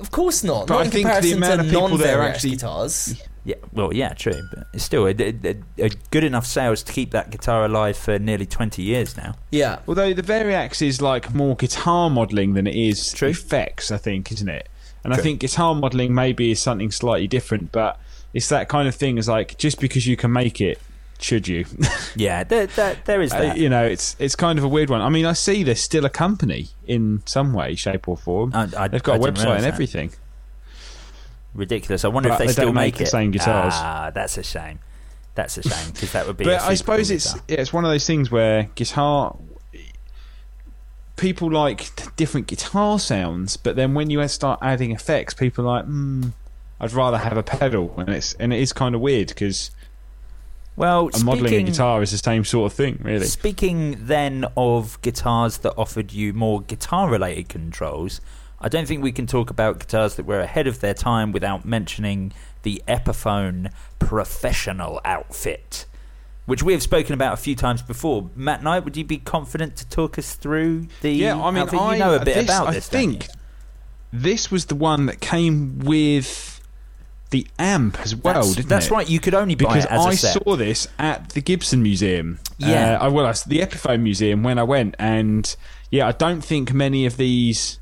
of course not. But not I in think comparison the amount to of people there actually guitars. Yeah, well, yeah, true, but it's still a, a, a good enough sales to keep that guitar alive for nearly twenty years now. Yeah. Although the Variax is like more guitar modelling than it is true. effects, I think, isn't it? And true. I think guitar modelling maybe is something slightly different, but it's that kind of thing. Is like, just because you can make it, should you? Yeah, there, there, there is that. Uh, you know, it's it's kind of a weird one. I mean, I see there's still a company in some way, shape or form. I, I, They've got I a website and everything. That. Ridiculous. I wonder but if they, they still don't make, make it. The same guitars. Ah, that's a shame. That's a shame, because that would be. But a I suppose cool it's yeah, it's one of those things where guitar people like different guitar sounds, but then when you start adding effects, people are like, hmm, I'd rather have a pedal, and it's and it is kind of weird because well, a modelling a guitar is the same sort of thing, really. Speaking then of guitars that offered you more guitar-related controls. I don't think we can talk about guitars that were ahead of their time without mentioning the Epiphone Professional outfit, which we have spoken about a few times before. Matt Knight, would you be confident to talk us through the yeah, I mean, outfit? I, you know a bit this, about this, I think this was the one that came with the amp as well, that's, didn't that's it? That's right. You could only buy because it as I a set. Because I saw this at the Gibson Museum. Yeah. Uh, I well, I, the Epiphone Museum when I went, and yeah, I don't think many of these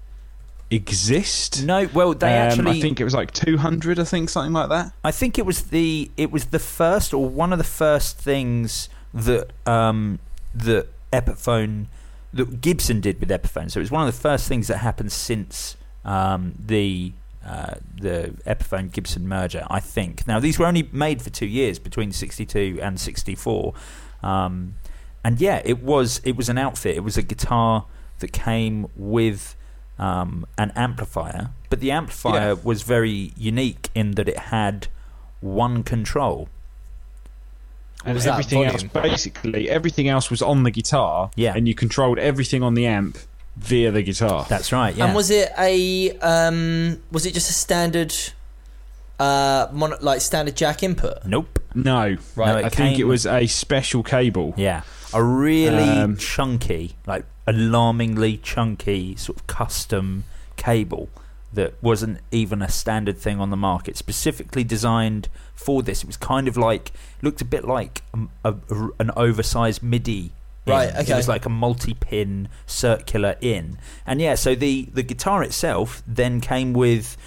exist. No, well, they um, actually I think it was like two hundred, I think, something like that. I think it was the it was the first or one of the first things that um the Epiphone that Gibson did with Epiphone. So it was one of the first things that happened since um the uh the Epiphone Gibson merger, I think. Now, these were only made for two years between sixty-two and sixty-four. Um and yeah, it was it was an outfit. It was a guitar that came with Um, an amplifier, but the amplifier yeah. was very unique in that it had one control, and was everything else basically everything else was on the guitar, yeah. and you controlled everything on the amp via the guitar. That's right. Yeah. And was it a um, was it just a standard uh, mono, like standard jack input? Nope. No. Right. No, I came... think it was a special cable. Yeah. A really um, chunky, like alarmingly chunky sort of custom cable that wasn't even a standard thing on the market, specifically designed for this. It was kind of like, looked a bit like a, a, an oversized MIDI in. Right, okay. It was like a multi-pin circular in. And yeah, so the, the guitar itself then came with,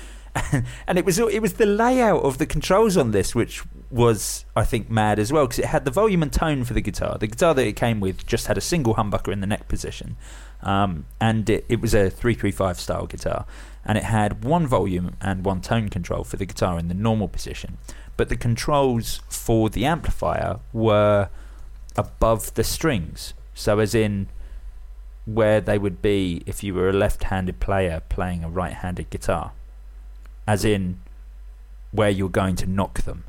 and it was it was the layout of the controls on this, which was, I think, mad as well, because it had the volume and tone for the guitar. The guitar that it came with just had a single humbucker in the neck position, um, and it, it was a three three five style guitar, and it had one volume and one tone control for the guitar in the normal position, but the controls for the amplifier were above the strings, so as in where they would be if you were a left-handed player playing a right-handed guitar, as in where you're going to knock them.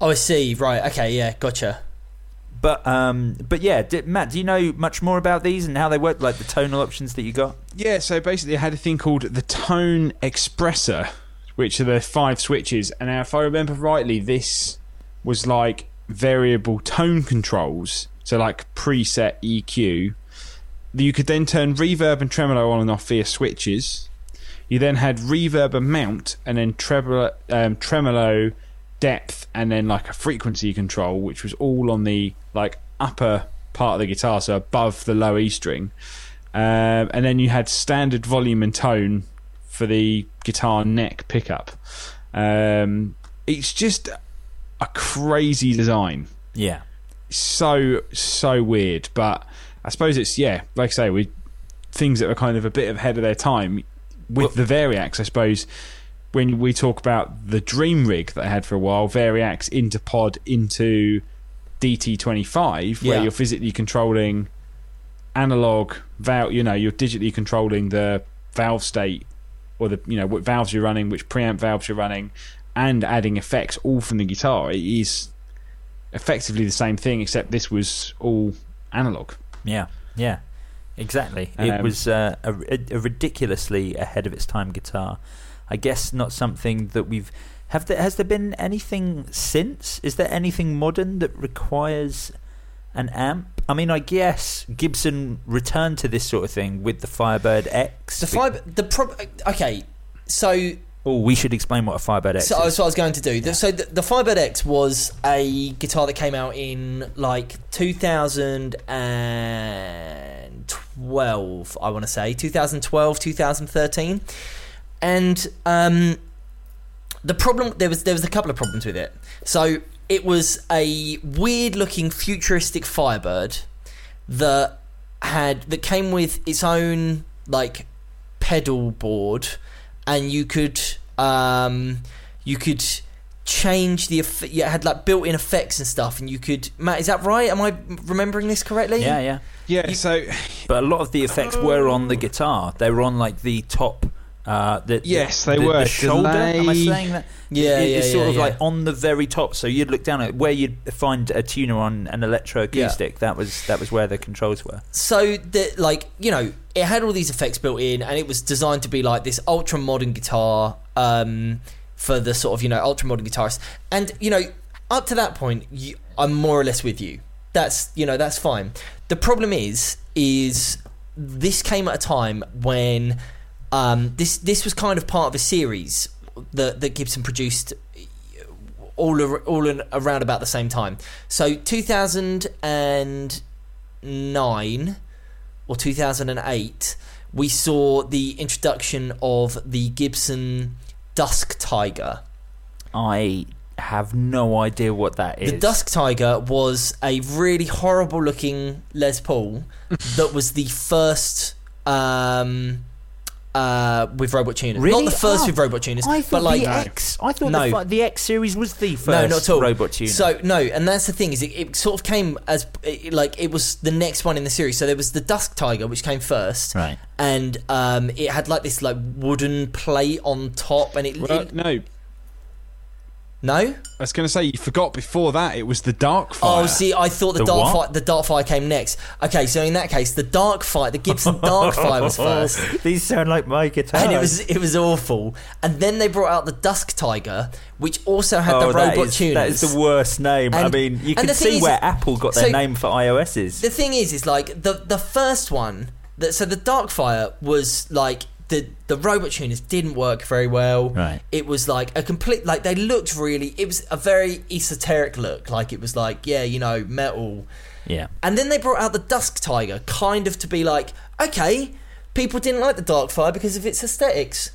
Oh, I see. Right. Okay. Yeah. Gotcha. But um, but yeah, did, Matt, do you know much more about these and how they work, like the tonal options that you got? Yeah. So basically, I had a thing called the Tone Expressor, which are the five switches. And now, if I remember rightly, this was like variable tone controls, so like preset E Q. You could then turn reverb and tremolo on and off via switches. You then had reverb and mount, and then treble, um, tremolo. depth, and then like a frequency control, which was all on the like upper part of the guitar, so above the low E string, um, and then you had standard volume and tone for the guitar neck pickup. Um, it's just a crazy design. Yeah, so so weird, but I suppose it's yeah, like I say, we things that were kind of a bit ahead of their time with well, the Variax, I suppose. When we talk about the dream rig that I had for a while, Variax into Pod into D T twenty-five, where yeah. you're physically controlling analog valve, you know, you're digitally controlling the valve state, or the, you know, what valves you're running, which preamp valves you're running, and adding effects all from the guitar. It is effectively the same thing, except this was all analog. Yeah, yeah, exactly. Um, it was uh, a, a ridiculously ahead of its time guitar. I guess not something that we've have there has there been anything since? Is there anything modern that requires an amp? I mean, I guess Gibson returned to this sort of thing with the Firebird X. The Fire the pro- okay, so oh, we should explain what a Firebird X so, is. So I was going to do. Yeah. So the, the Firebird X was a guitar that came out in like two thousand twelve, I want to say two thousand twelve, two thousand thirteen. And um, the problem there was there was a couple of problems with it. So it was a weird looking futuristic Firebird that had that came with its own like pedal board, and you could um, you could change the it had like built in effects and stuff, and you could Matt, is that right? Am I remembering this correctly? Yeah, yeah, yeah. You, so, but a lot of the effects oh. were on the guitar. They were on like the top. Uh, the, yes, they the, were. The shoulder, Delay. Am I saying that? Yeah, it, yeah, It's yeah, sort yeah. of like on the very top. So you'd look down at where you'd find a tuner on an electro acoustic. Yeah. That was that was where the controls were. So, the, like, you know, it had all these effects built in, and it was designed to be like this ultra-modern guitar um, for the sort of, you know, ultra-modern guitarist. And, you know, up to that point, you, I'm more or less with you. That's, you know, that's fine. The problem is, is this came at a time when... Um, this this was kind of part of a series that, that Gibson produced all all in, around about the same time. So two thousand nine or two thousand eight, we saw the introduction of the Gibson Dusk Tiger. I have no idea what that is. The Dusk Tiger was a really horrible looking Les Paul that was the first... Um, Uh, with robot tuners, really? Not the first oh, with robot tuners, I but like the X. I thought no. the, the X series was the first no, not at all. robot tuner. So no, and that's the thing is it, it sort of came as it, like it was the next one in the series. So there was the Dusk Tiger, which came first, right? And um, it had like this like wooden plate on top, and it, well, it no. No, I was going to say you forgot. Before that, it was the Darkfire. Oh, see, I thought the, the Darkfire the Darkfire came next. Okay, so in that case, the Darkfire, the Gibson Darkfire was first. These sound like my guitars. And it was it was awful. And then they brought out the Dusk Tiger, which also had oh, the robot tuners. That is the worst name. And, I mean, you can see is, where Apple got their so name for iOS's. The thing is, is like the the first one. That so the Darkfire was like. The, the robot tuners didn't work very well. Right. It was like a complete... Like, they looked really... It was a very esoteric look. Like, it was like, yeah, you know, metal. Yeah. And then they brought out the Dusk Tiger, kind of to be like, okay, people didn't like the Darkfire because of its aesthetics.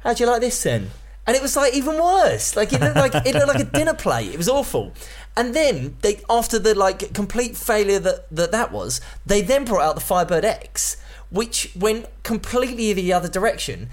How do you like this then? And it was, like, even worse. Like, it looked like, it looked like a dinner plate. It was awful. And then, they after the, like, complete failure that that, that was, they then brought out the Firebird X, which went completely the other direction.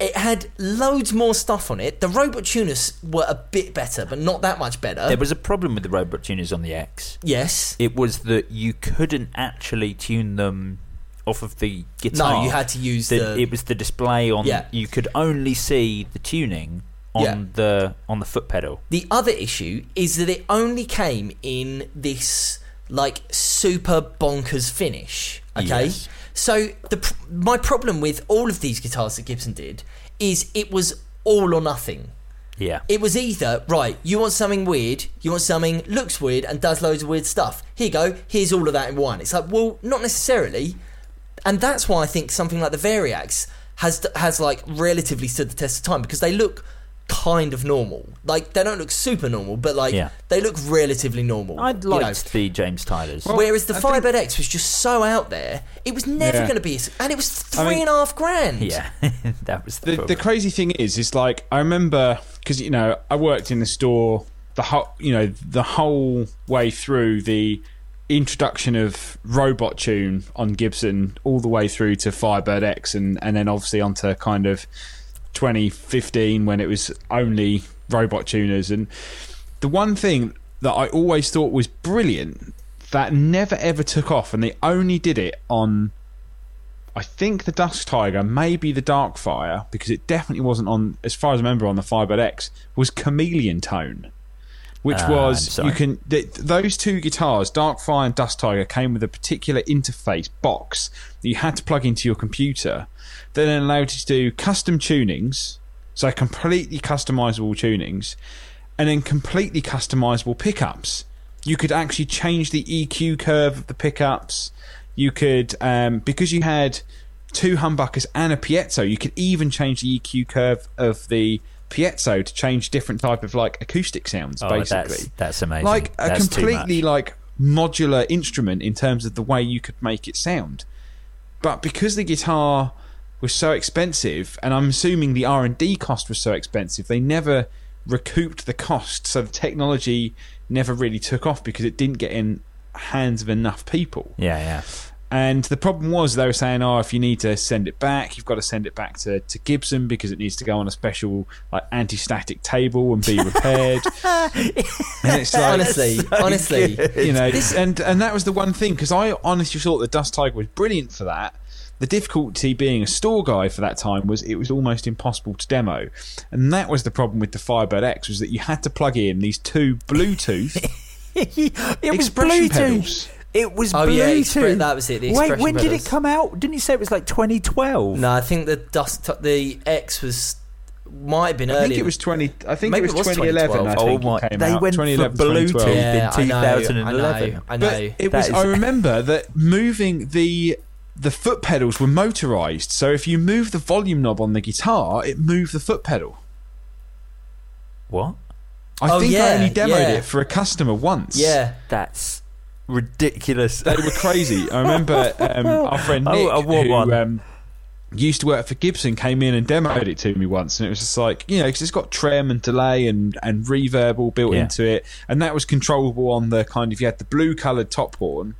It had loads more stuff on it. The robot tuners were a bit better, but not that much better. There was a problem with the robot tuners on the X. Yes. It was that you couldn't actually tune them off of the guitar. No, you had to use the... the it was the display on... Yeah. You could only see the tuning on yeah. the on the foot pedal. The other issue is that it only came in this, like, super bonkers finish. Okay? Yes. So the, my problem with all of these guitars that Gibson did is it was all or nothing. Yeah. It was either, right, you want something weird, you want something looks weird and does loads of weird stuff. Here you go, here's all of that in one. It's like, well, not necessarily. And that's why I think something like the Variax has, has like, relatively stood the test of time because they look... kind of normal. Like, they don't look super normal, but, like, yeah. they look relatively normal. I liked you know. the James Tylers. Well, whereas the Firebird think... X was just so out there, it was never yeah. going to be... And it was three I mean, and a half grand. Yeah, that was the The, the crazy thing is, is, like, I remember... Because, you know, I worked in the store the whole, you know, the whole way through the introduction of Robot Tune on Gibson, all the way through to Firebird X, and, and then, obviously, onto kind of... twenty fifteen when it was only robot tuners. And the one thing that I always thought was brilliant that never ever took off, and they only did it on I think the Dusk Tiger, maybe the Darkfire, because it definitely wasn't on, as far as I remember, on the Firebird X, was Chameleon Tone, which uh, was you can th- those two guitars, Darkfire and Dusk Tiger, came with a particular interface box that you had to plug into your computer. Then allowed you to do custom tunings, so completely customizable tunings, and then completely customizable pickups. You could actually change the E Q curve of the pickups. You could, um, because you had two humbuckers and a piezo, you could even change the E Q curve of the piezo to change different type of like acoustic sounds. Oh, basically, that's, that's amazing. Like a that's completely like modular instrument in terms of the way you could make it sound. But because the guitar was so expensive, and I'm assuming the R and D cost was so expensive, they never recouped the cost, so the technology never really took off because it didn't get in hands of enough people. Yeah, yeah. And the problem was they were saying, oh, if you need to send it back, you've got to send it back to, to Gibson because it needs to go on a special like anti-static table and be repaired. And it's like, honestly, so honestly, good. You know, and, and that was the one thing, because I honestly thought the Dusk Tiger was brilliant for that. The difficulty being a store guy for that time was it was almost impossible to demo. And that was the problem with the Firebird X, was that you had to plug in these two Bluetooth it was Bluetooth. pedals. It was oh, Bluetooth. Yeah, expre- that was it. The Wait, when pedals. did it come out? Didn't you say it was like twenty twelve? No, I think the Dusk, t- the X was might have been earlier. I think it was twenty. I think it was, it was twenty eleven. I think oh my! It came they out. went for Bluetooth yeah, in two thousand eleven. I know. I know. I know. It was. Is- I remember that moving the. The foot pedals were motorized, so if you move the volume knob on the guitar, it moved the foot pedal. What? I oh, think yeah, I only demoed yeah. it for a customer once. Yeah, that's ridiculous. They were crazy. I remember um, our friend Nick, oh, who um, used to work for Gibson, came in and demoed it to me once, and it was just like, you know, because it's got trem and delay and, and reverb all built yeah. into it, and that was controllable on the kind of, you had the blue coloured top horn,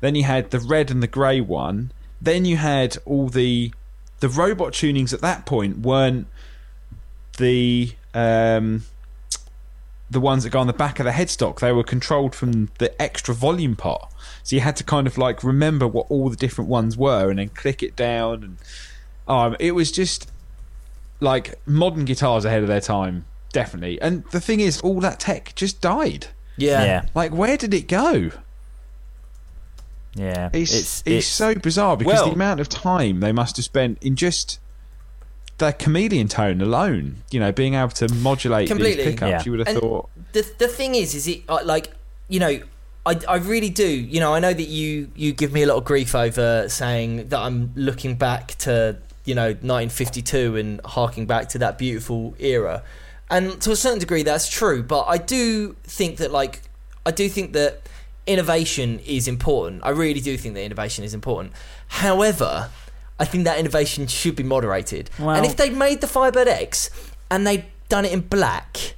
then you had the red and the grey one. Then you had all the the robot tunings at that point weren't the um, the ones that go on the back of the headstock. They were controlled from the extra volume part. So you had to kind of like remember what all the different ones were and then click it down. And um, it was just like modern guitars ahead of their time, definitely. And the thing is, all that tech just died. Yeah. yeah. Like, where did it go? Yeah, it's, it's, it's so bizarre because well, the amount of time they must have spent in just their chameleon tone alone, you know, being able to modulate completely. these pickups, yeah. you would have and thought. The the thing is, is it like, you know, I, I really do, you know, I know that you, you give me a lot of grief over saying that I'm looking back to, you know, nineteen fifty-two and harking back to that beautiful era. And to a certain degree, that's true. But I do think that, like, I do think that innovation is important. I really do think that innovation is important. However, I think that innovation should be moderated. Well, and if they'd made the Firebird X and they'd done it in black,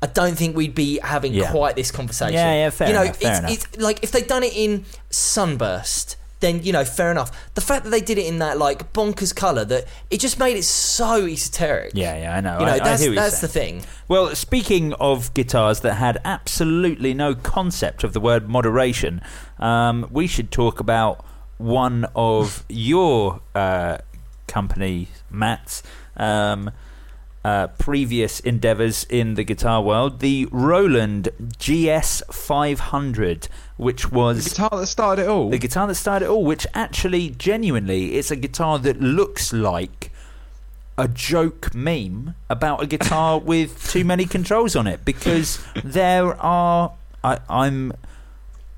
I don't think we'd be having yeah. quite this conversation. Yeah, yeah, fair you know, enough. It's, fair it's, enough. It's, like, if they'd done it in Sunburst, then, you know, fair enough. The fact that they did it in that, like, bonkers colour, that it just made it so esoteric. Yeah, yeah, I know. You know, I, that's, I hear what you're that's the thing. Well, speaking of guitars that had absolutely no concept of the word moderation, um, we should talk about one of your uh, company, Matt's, um, uh, previous endeavours in the guitar world, the Roland G S five hundred, which was the guitar that started it all. The guitar that started it all, which actually, genuinely, it's a guitar that looks like a joke meme about a guitar with too many controls on it. Because there are, I, I'm,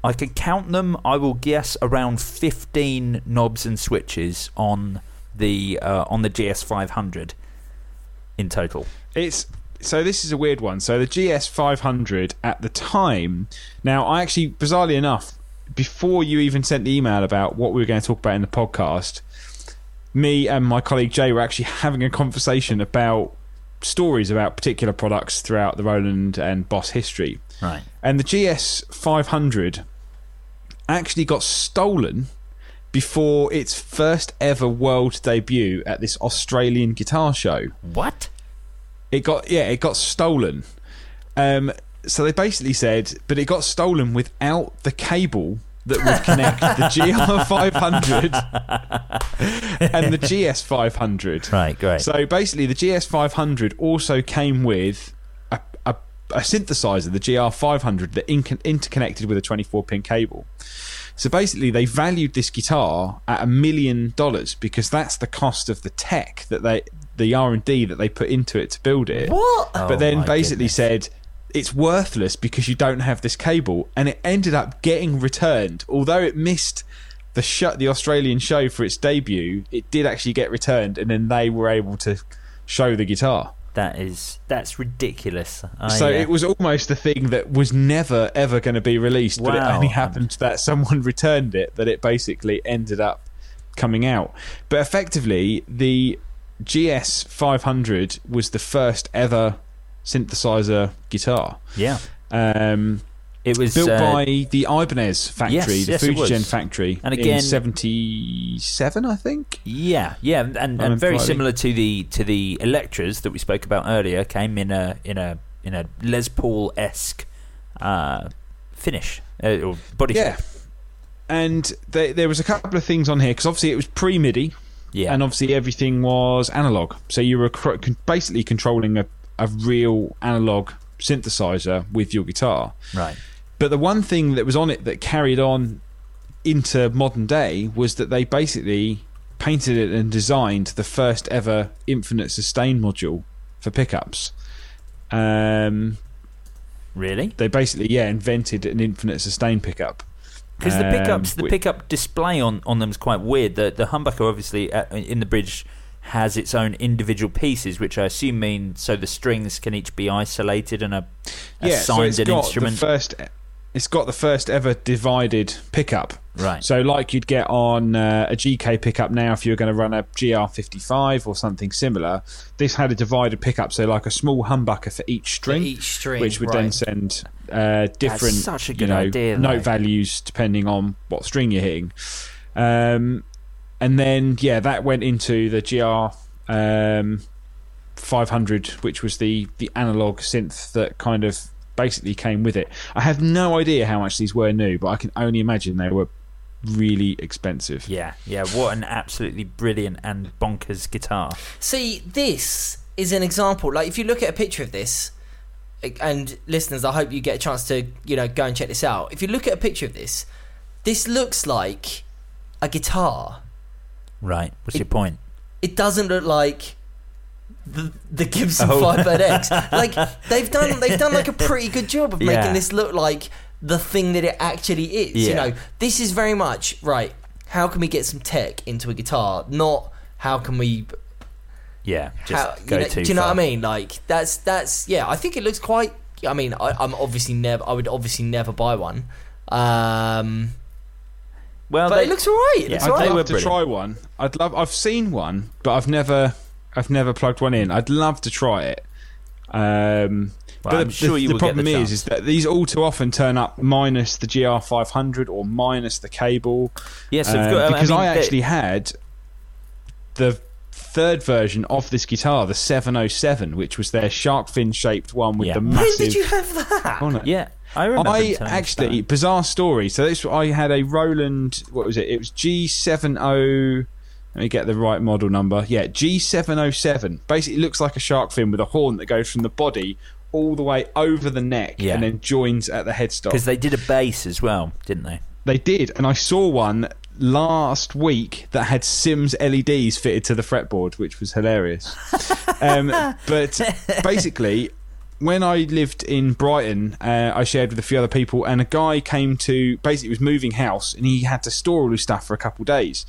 I can count them. I will guess around fifteen knobs and switches on the uh, on the G S five hundred in total. It's. So this is a weird one. So the G S five hundred at the time, now I actually, bizarrely enough, before you even sent the email about what we were going to talk about in the podcast, me and my colleague Jay were actually having a conversation about stories about particular products throughout the Roland and Boss history. Right. And the G S five hundred actually got stolen before its first ever world debut at this Australian guitar show. What? It got yeah, it got stolen. Um, so they basically said, but it got stolen without the cable that would connect the G R five hundred and the G S five hundred. Right, great. So basically, the G S five hundred also came with a, a, a synthesizer, the G R five hundred, that in- interconnected with a twenty-four pin cable. So basically, they valued this guitar at a million dollars because that's the cost of the tech that they. The R and D that they put into it to build it. What? But oh then basically goodness. said it's worthless because you don't have this cable, and it ended up getting returned. Although it missed the shut the Australian show for its debut, it did actually get returned, and then they were able to show the guitar. That is that's ridiculous. I, so uh, it was almost a thing that was never ever going to be released, wow. but it only happened that someone returned it, that it basically ended up coming out. But effectively, the G S five hundred was the first ever synthesizer guitar. Yeah. Um, it was built uh, by the Ibanez factory, yes, the yes, Fujigen factory, and again, in seventy-seven, I think. Yeah, yeah, and, and, and very similar to the to the Electras that we spoke about earlier, came in a in a in a Les Paul esque uh, finish uh, or body shape. Yeah. And they, there was a couple of things on here, because obviously it was pre-MIDI, yeah, and obviously everything was analog. So you were basically controlling a, a real analog synthesizer with your guitar. Right. But the one thing that was on it that carried on into modern day was that they basically painted it and designed the first ever infinite sustain module for pickups. Um, really? They basically, yeah, invented an infinite sustain pickup. Because the pickups, um, the pickup display on, on them is quite weird. The the humbucker obviously at, in the bridge has its own individual pieces, which I assume mean so the strings can each be isolated and a, a yeah, signed so an instrument. The first, it's got the first ever divided pickup. Right. So like you'd get on uh, a G K pickup now if you were going to run a G R fifty-five or something similar. This had a divided pickup, so like a small humbucker for each string, for each string which would right. then send uh, different such a good you know, idea, note though. values depending on what string you're hitting. Um, and then, yeah, that went into the G R five hundred, which was the, the analog synth that kind of basically came with it. I have no idea how much these were new, but I can only imagine they were really expensive. Yeah, yeah. What an absolutely brilliant and bonkers guitar. See, this is an example. Like, if you look at a picture of this, and listeners, I hope you get a chance to, you know, go and check this out. If you look at a picture of this, this looks like a guitar. Right. What's it, your point? It doesn't look like The, the Gibson oh. Firebird X. Like they've done, they've done like a pretty good job of yeah. making this look like the thing that it actually is. Yeah. You know, this is very much right. How can we get some tech into a guitar? Not how can we. Yeah, just how, go you know, too Do you know far. What I mean? Like that's that's yeah. I think it looks quite. I mean, I, I'm obviously never. I would obviously never buy one. Um, well, but they, it looks alright. Yeah, I'd all right. love to try one. I'd love. I've seen one, but I've never. I've never plugged one in. I'd love to try it. Um, well, but I'm the, sure you the will problem get the is, is that these all too often turn up minus the G R five hundred or minus the cable. Yes, yeah, so um, got, because I, mean, I actually they... had the third version of this guitar, the seven oh seven, which was their shark fin shaped one with yeah. the massive. When did you have that? On it. Yeah, I remember. I actually that. bizarre story. So this, I had a Roland. What was it? It was G seven oh. Let me get the right model number. Yeah, G seven oh seven. Basically looks like a shark fin with a horn that goes from the body all the way over the neck yeah. and then joins at the headstock. Because they did a bass as well, didn't they? They did. And I saw one last week that had Sims L E Ds fitted to the fretboard, which was hilarious. um, but basically, when I lived in Brighton, uh, I shared with a few other people, and a guy came to, basically was moving house, and he had to store all his stuff for a couple of days.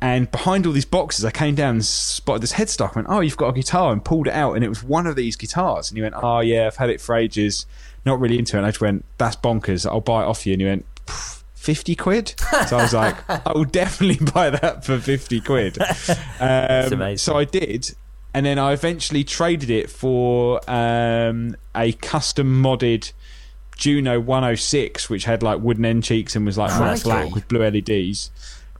And behind all these boxes, I came down and spotted this headstock. I went, oh, you've got a guitar, and pulled it out, and it was one of these guitars. And he went, oh, yeah, I've had it for ages, not really into it. And I just went, that's bonkers, I'll buy it off you. And he went, fifty quid? So I was like, I will definitely buy that for fifty quid. Um, that's amazing. So I did, and then I eventually traded it for um, a custom-modded Juno one oh six, which had, like, wooden end cheeks and was, like, matte black with blue L E Ds.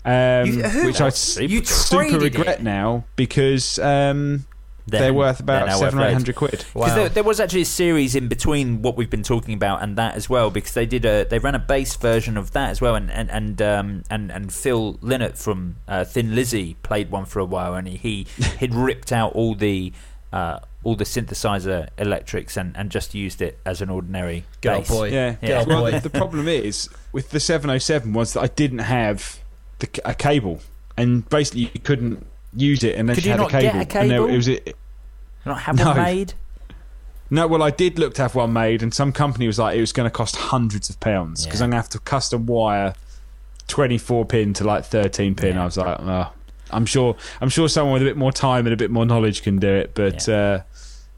Um, you, which I super, super regret it. now because um, then, they're worth about seven hundred or eight hundred quid. Wow. There, there was actually a series in between what we've been talking about and that as well, because they did a they ran a bass version of that as well, and and and um, and, and Phil Lynott from uh, Thin Lizzy played one for a while, and he had ripped out all the uh, all the synthesizer electrics and, and just used it as an ordinary Girl bass. Boy. Yeah, yeah. Girl well, boy. The, the problem is with the seven oh seven was that I didn't have a cable, and basically you couldn't use it unless Could you, you had not a cable. Get a cable? And it was it. Not have no. one made. No, well, I did look to have one made, and some company was like, it was going to cost hundreds of pounds because yeah. I'm going to have to custom wire twenty-four pin to like thirteen pin. Yeah. I was like, oh, I'm sure, I'm sure someone with a bit more time and a bit more knowledge can do it, but yeah. uh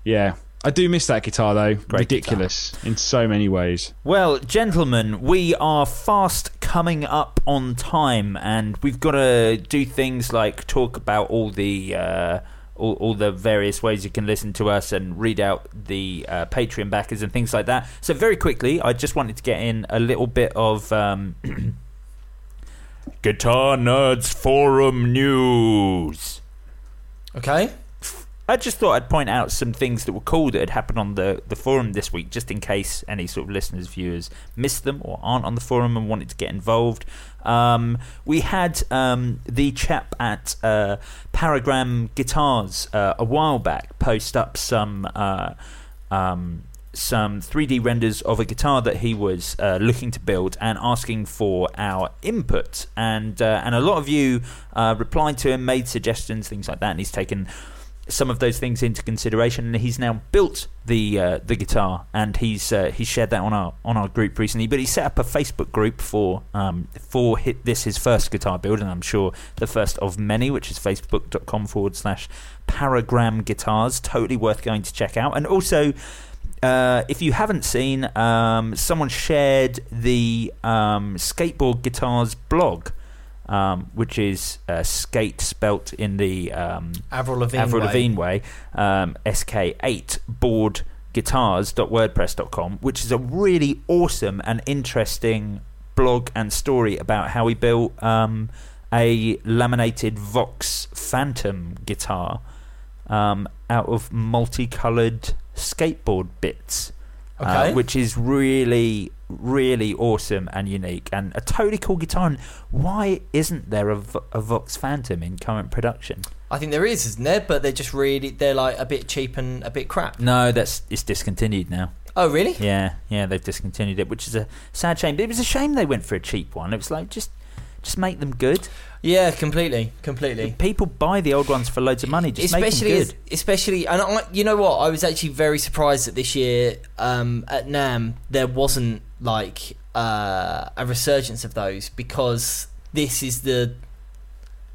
yeah. I do miss that guitar, though. Great Ridiculous guitar. In so many ways. Well, gentlemen, we are fast coming up on time, and we've got to do things like talk about all the uh, all, all the various ways you can listen to us and read out the uh, Patreon backers and things like that. So very quickly, I just wanted to get in a little bit of um, Guitar Nerds Forum news. Okay. I just thought I'd point out some things that were cool that had happened on the, the forum this week, just in case any sort of listeners, viewers missed them or aren't on the forum and wanted to get involved. Um, we had um, the chap at uh, Paragram Guitars uh, a while back post up some uh, um, some three D renders of a guitar that he was uh, looking to build and asking for our input. And, uh, and a lot of you uh, replied to him, made suggestions, things like that, and he's taken some of those things into consideration, and he's now built the uh, the guitar, and he's uh, he's shared that on our on our group recently. But he set up a Facebook group for um for hit this his first guitar build, and I'm sure the first of many, which is facebook.com forward slash Paragram Guitars. Totally worth going to check out. And also, uh, if you haven't seen, um, someone shared the um, Skateboard Guitars blog. Um, which is uh, skate spelt in the um, Avril Lavigne Avril Lavigne way, way um, S K eight board guitars dot wordpress dot com, which is a really awesome and interesting blog and story about how he built um, a laminated Vox Phantom guitar um, out of multicoloured skateboard bits. Okay. Uh, which is really, really awesome and unique and a totally cool guitar. And why isn't there a, a Vox Phantom in current production? I think there is, isn't there? But they're just really, they're like a bit cheap and a bit crap. No, that's it's discontinued now. Oh, really? Yeah, yeah, they've discontinued it, which is a sad shame. But it was a shame they went for a cheap one. It was like, just just make them good. Yeah, completely, completely. People buy the old ones for loads of money. Just especially, make them good. Especially, and I, you know what? I was actually very surprised that this year um, at NAMM there wasn't like uh, a resurgence of those, because this is the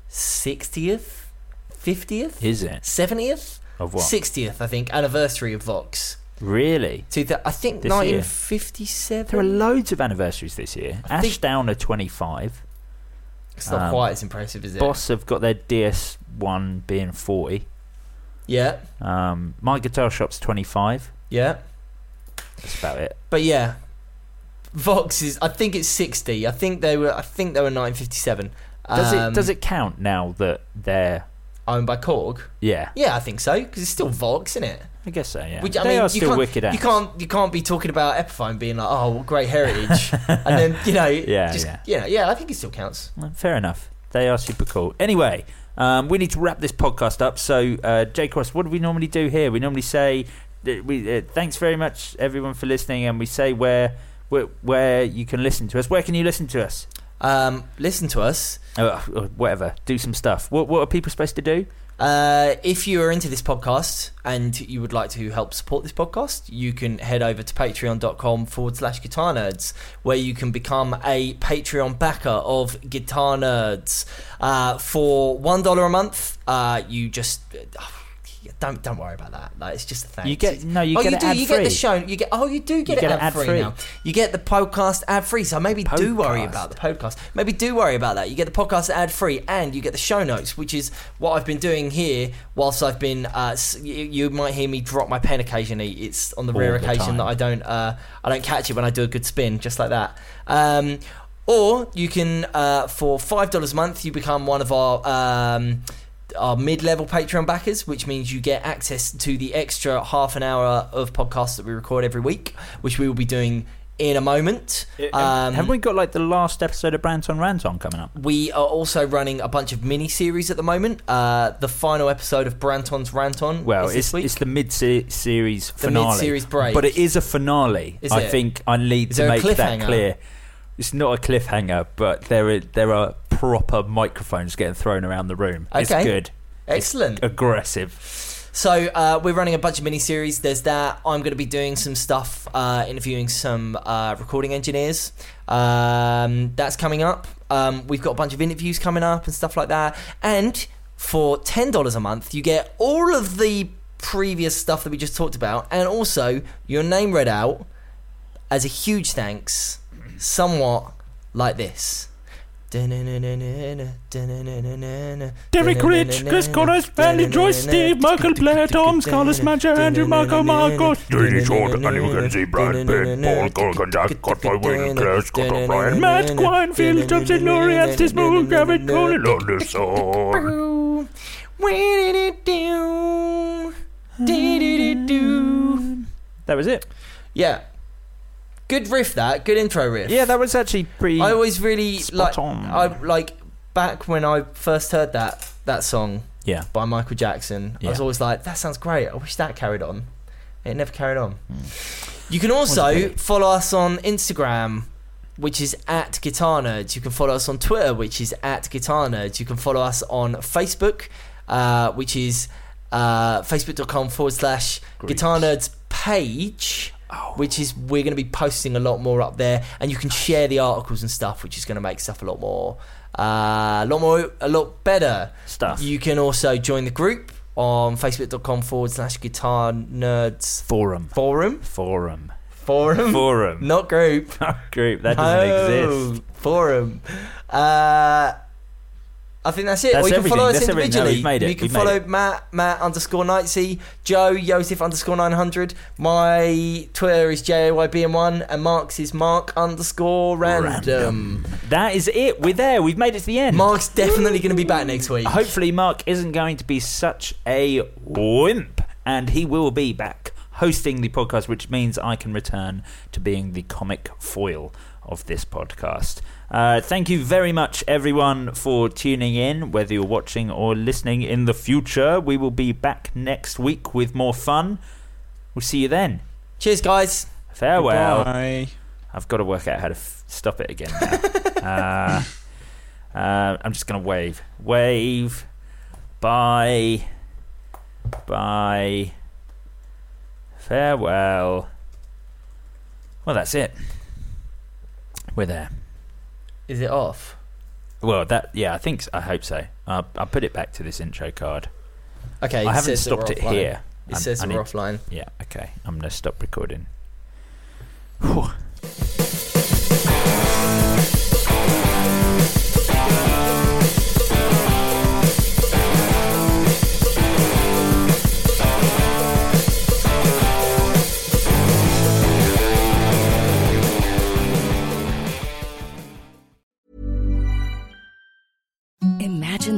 sixtieth, fiftieth, is it seventieth of what? Sixtieth, I think, anniversary of Vox. Really? To the, I think nineteen fifty-seven. There are loads of anniversaries this year. I Ashdown are twenty-five. It's not um, quite as impressive, is it? Boss have got their D S one being forty. Yeah. Um, my Guitar Shop's twenty-five. Yeah. That's about it. But yeah, Vox is. I think it's sixty. I think they were. I think they were nineteen fifty-seven. Does um, it does it count now that they're owned by Korg? Yeah. Yeah, I think so, because it's still Vox, isn't it? I guess so. Yeah. Which, I they mean, are still wicked acts. You can't you can't be talking about Epiphone being like, oh, well, great heritage, and then you know, yeah, just, yeah, yeah, yeah. I think it still counts. Well, fair enough. They are super cool. Anyway, um, we need to wrap this podcast up. So, uh, Jay Cross, what do we normally do here? We normally say, we uh, thanks very much everyone for listening, and we say where where where you can listen to us. Where can you listen to us? Um, listen to us. Uh, whatever. Do some stuff. What what are people supposed to do? Uh, if you are into this podcast and you would like to help support this podcast, you can head over to patreon.com forward slash Guitar Nerds, where you can become a Patreon backer of Guitar Nerds. Uh, for one dollar a month, uh, you just... Oh, don't don't worry about that. Like, it's just a thanks. You get no, you oh, get you it do, ad you free. Get the show. You get oh, you do get you it get ad, ad free, free now. You get the podcast ad free. So maybe podcast. do worry about the podcast. Maybe do worry about that. You get the podcast ad free, and you get the show notes, which is what I've been doing here. Whilst I've been, uh, you, you might hear me drop my pen occasionally. It's on the All rare the occasion time. that I don't uh, I don't catch it when I do a good spin, just like that. Um, or you can uh, for five dollars a month, you become one of our. Um, Our mid-level Patreon backers, which means you get access to the extra half an hour of podcasts that we record every week, which we will be doing in a moment. It, um, have we got like the last episode of Branton Ranton coming up? We are also running a bunch of mini-series at the moment. Uh, the final episode of Branton's Ranton. Well, is this it's, week. it's the mid-series finale. The mid-series break. But it is a finale. Is I it? think I need is to make that clear. It's not a cliffhanger, but there are there are proper microphones getting thrown around the room. Okay. It's good. Excellent. It's aggressive. So uh, we're running a bunch of mini-series. There's that. I'm going to be doing some stuff, uh, interviewing some uh, recording engineers. Um, that's coming up. Um, we've got a bunch of interviews coming up and stuff like that. And for ten dollars a month, you get all of the previous stuff that we just talked about, and also your name read out as a huge thanks, somewhat like this. Derek Rich, Chris Corris, Valley Joyce, Steve, Michael Blair, Tom, Scholar Smasher, Andrew, Marco, Marcos, Danny Short, and you can see Brad Pitt, Paul Corgan, Jack, Godfrey, Wayne, Claire, Scott O'Brien, Matt Quine, Phil Johnson, Laurie, Estes, Moon, Gavin, Tony, London, Son. That was it. Yeah. Good riff, that. Good intro riff. Yeah, that was actually pretty I always really like on. I like back when I first heard that that song yeah. by Michael Jackson, yeah. I was always like, that sounds great. I wish that carried on. It never carried on. Mm. You can also follow us on Instagram, which is at Guitar Nerds. You can follow us on Twitter, which is at Guitar Nerds. You can follow us on Facebook, uh, which is uh, facebook.com forward slash Guitar Nerds page, oh. which is we're going to be posting a lot more up there, and you can share the articles and stuff, which is going to make stuff a lot more, uh, a lot more, a lot better stuff. You can also join the group on facebook.com forward slash Guitar Nerds forum, forum, forum. Forum. Forum. Not group. Not group. That doesn't no. exist. Forum. Uh, I think that's it. That's or you can everything. follow us that's individually. No, we've made it. You can we've follow Matt, Matt underscore Knightsy, Joe, Joseph underscore nine hundred. My Twitter is J A Y B N one and Mark's is Mark underscore random. random. That is it. We're there. We've made it to the end. Mark's definitely going to be back next week. Hopefully Mark isn't going to be such a wimp, and he will be back hosting the podcast, which means I can return to being the comic foil of this podcast. Uh, thank you very much, everyone, for tuning in, whether you're watching or listening in the future. We will be back next week with more fun. We'll see you then. Cheers, guys. Farewell. Goodbye. I've got to work out how to f- stop it again now. uh, uh, I'm just going to wave. Wave. Bye. Bye. Farewell. Well, that's it. We're there. Is it off? Well, that yeah, I think I hope so. Uh, I'll put it back to this intro card. Okay. I haven't stopped it here. It I'm, says I we're need, offline. Yeah. Okay. I'm gonna stop recording. Whew. Imagine